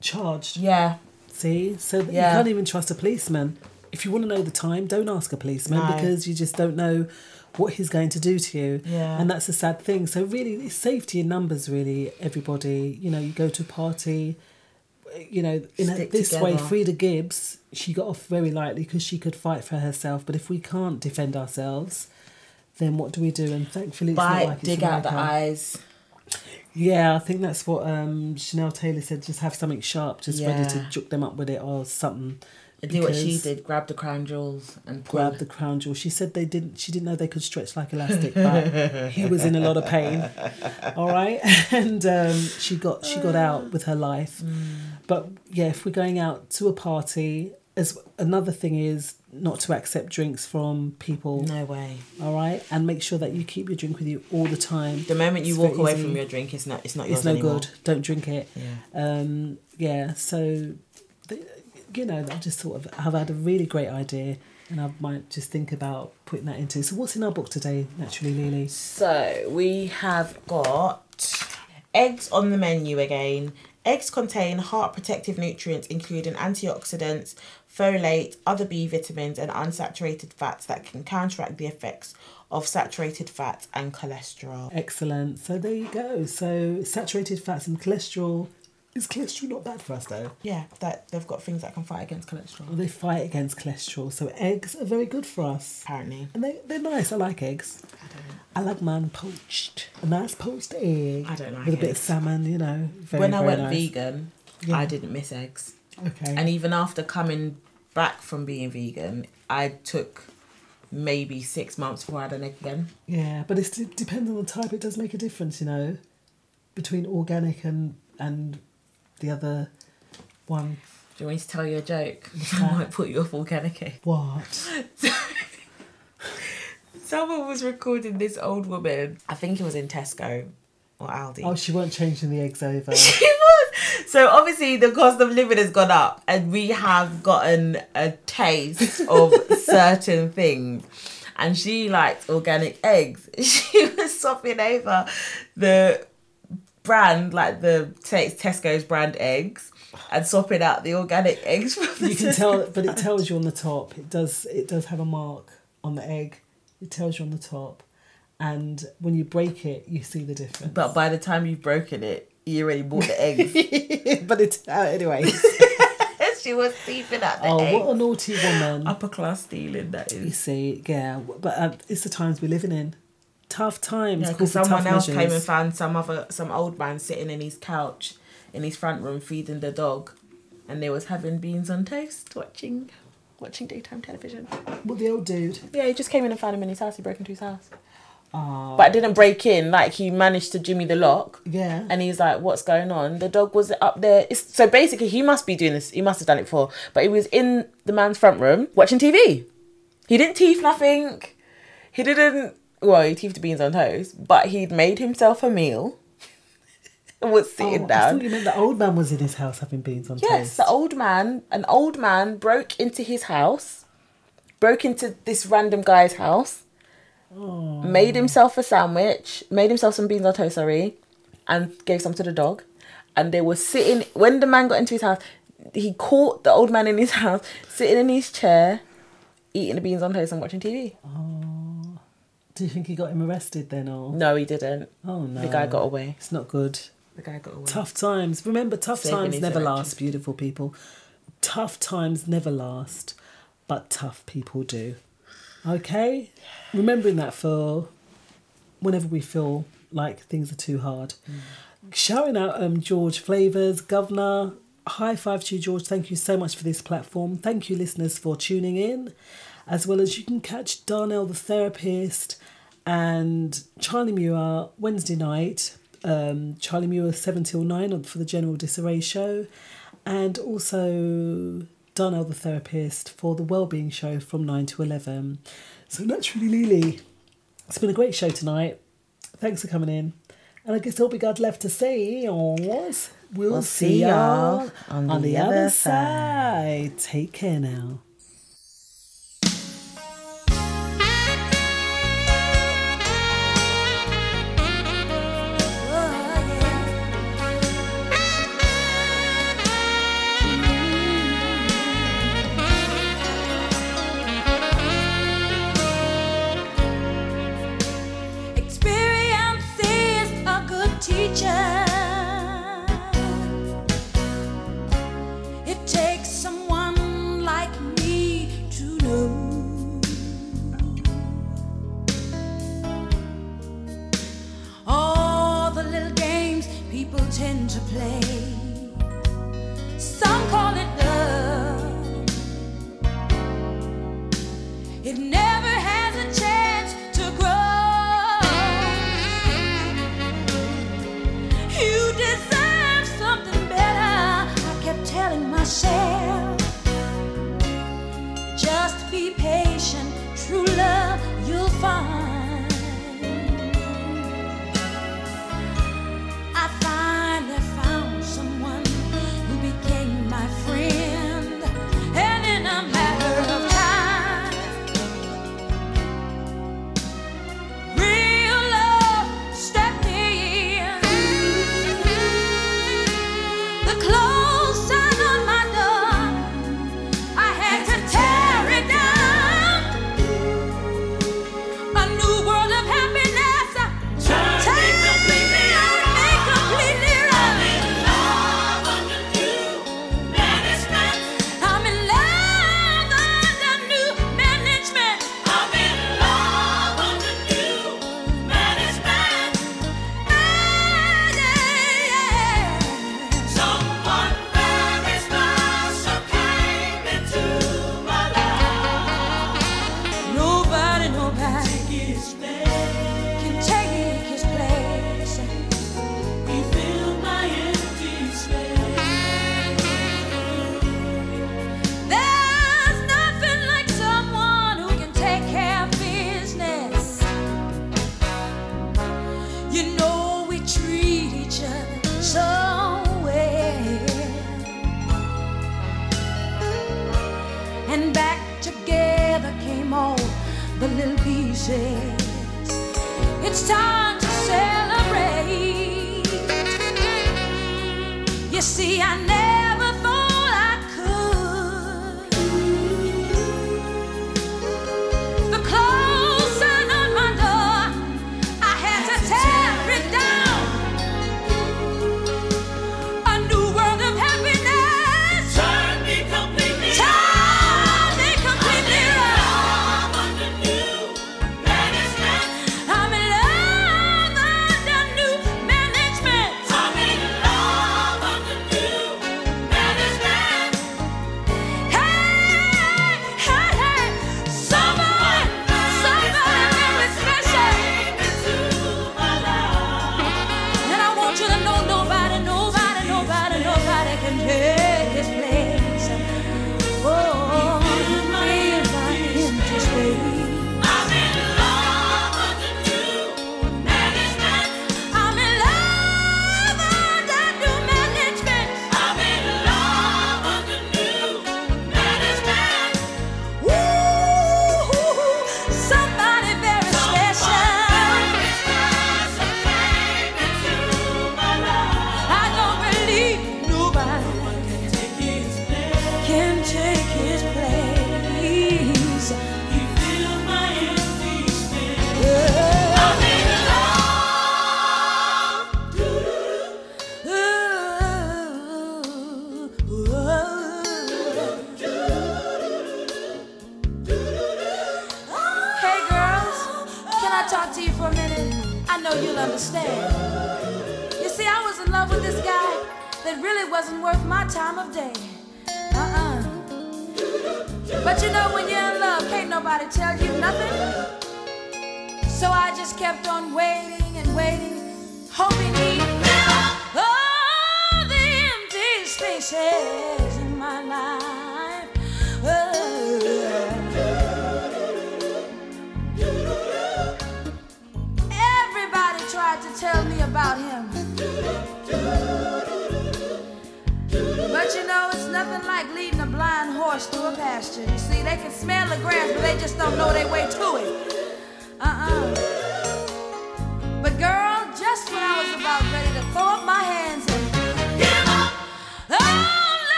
charged? Yeah. See? So yeah. You can't even trust a policeman. If you want to know the time, don't ask a policeman, no. because you just don't know what he's going to do to you. Yeah. And that's a sad thing. So really, it's safety in numbers, really, everybody. You know, you go to a party, you know, in a, this together. way, Frieda Gibbs, she got off very lightly because she could fight for herself. But if we can't defend ourselves, then what do we do? And thankfully, it's Bite, not like dig it's out the her. eyes. Yeah, I think that's what um, Chanel Taylor said. Just have something sharp, just yeah. ready to juke them up with it or something. Do what she did, grab the crown jewels and pull. Grab the crown jewels. She said they didn't. She didn't know they could stretch like elastic, but he was in a lot of pain. All right, and um, she got she got out with her life. Mm. But yeah, if we're going out to a party, as another thing is not to accept drinks from people. No way. All right, and make sure that you keep your drink with you all the time. The moment you it's walk away easy. from your drink, it's not it's not yours anymore. It's no good. Don't drink it. Yeah. Um, yeah. So. The, You know, I just thought of, I've had a really great idea and I might just think about putting that into. So what's in our book today, Naturally Lily? So we have got eggs on the menu again. Eggs contain heart protective nutrients, including antioxidants, folate, other B vitamins and unsaturated fats that can counteract the effects of saturated fats and cholesterol. Excellent. So there you go. So saturated fats and cholesterol. Is cholesterol not bad for us though? Yeah, that they've got things that can fight against cholesterol. They fight against cholesterol, so eggs are very good for us. Apparently. And they, they're nice, I like eggs. I don't know. I like mine poached. A nice poached egg. I don't like With eggs. a bit of salmon, you know. Very, when I very went nice. vegan, yeah. I didn't miss eggs. Okay. And even after coming back from being vegan, I took maybe six months before I had an egg again. Yeah, but it depends on the type. It does make a difference, you know, between organic and... and the other one. Do you want me to tell you a joke? I might put you off organic egg. What? Someone was recording this old woman. I think it was in Tesco or Aldi. Oh, she weren't changing the eggs over. She was. So obviously the cost of living has gone up and we have gotten a taste of certain things. And she liked organic eggs. She was sopping over the... brand, like the Tesco's brand eggs, and swapping out the organic eggs from the you can tell brand. But it tells you on the top, it does it does have a mark on the egg, it tells you on the top, and when you break it you see the difference, but by the time you've broken it you already bought the eggs. But it's uh, anyway. She was thieving at the oh eggs. What a naughty woman. Upper class stealing, that is. You see, yeah, but uh, it's the times we're living in. Tough times. Because yeah, someone else measures. came and found some other some old man sitting in his couch in his front room feeding the dog, and they was having beans on toast, watching watching daytime television. Well, the old dude. Yeah, he just came in and found him in his house. He broke into his house. Oh. But didn't break in. Like, he managed to jimmy the lock. Yeah. And he's like, "What's going on?" The dog was up there. It's, so basically, he must be doing this. He must have done it before. But he was in the man's front room watching T V. He didn't teeth nothing. He didn't. Well, he teethed beans on toast, but he'd made himself a meal and was sitting oh, down. I thought you meant the old man was in his house having beans on yes, toast. Yes, the old man, an old man broke into his house, broke into this random guy's house, oh. made himself a sandwich, made himself some beans on toast, sorry, and gave some to the dog. And they were sitting, when the man got into his house, he caught the old man in his house, sitting in his chair, eating the beans on toast and watching T V. Oh. Do you think he got him arrested then, or no? He didn't. Oh no, the guy got away. It's not good. The guy got away. Tough times. Remember, tough Saving times never direction. last. Beautiful people, tough times never last, but tough people do. Okay, remembering that for whenever we feel like things are too hard. Mm. Shouting out um George Flavours, Governor. High five to you, George. Thank you so much for this platform. Thank you, listeners, for tuning in. As well as you can catch Darnell the Therapist and Charlie Muir Wednesday night. Um, Charlie Muir seven till nine for the General Disarray Show. And also Darnell the Therapist for the Wellbeing Show from nine to eleven. So Naturally Lily, it's been a great show tonight. Thanks for coming in. And I guess all we got left to say is we'll, we'll see y'all on, on the, the other side. side. Take care now. Teacher, people tend to play. Some call it love. It never has a chance to grow. You deserve something better, I kept telling myself. Just be patient, true love you'll find. It's time to celebrate. You see, I never thought I could. The clothes sign on my door, I had to tear it down. A new world of happiness turned me completely around.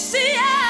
see I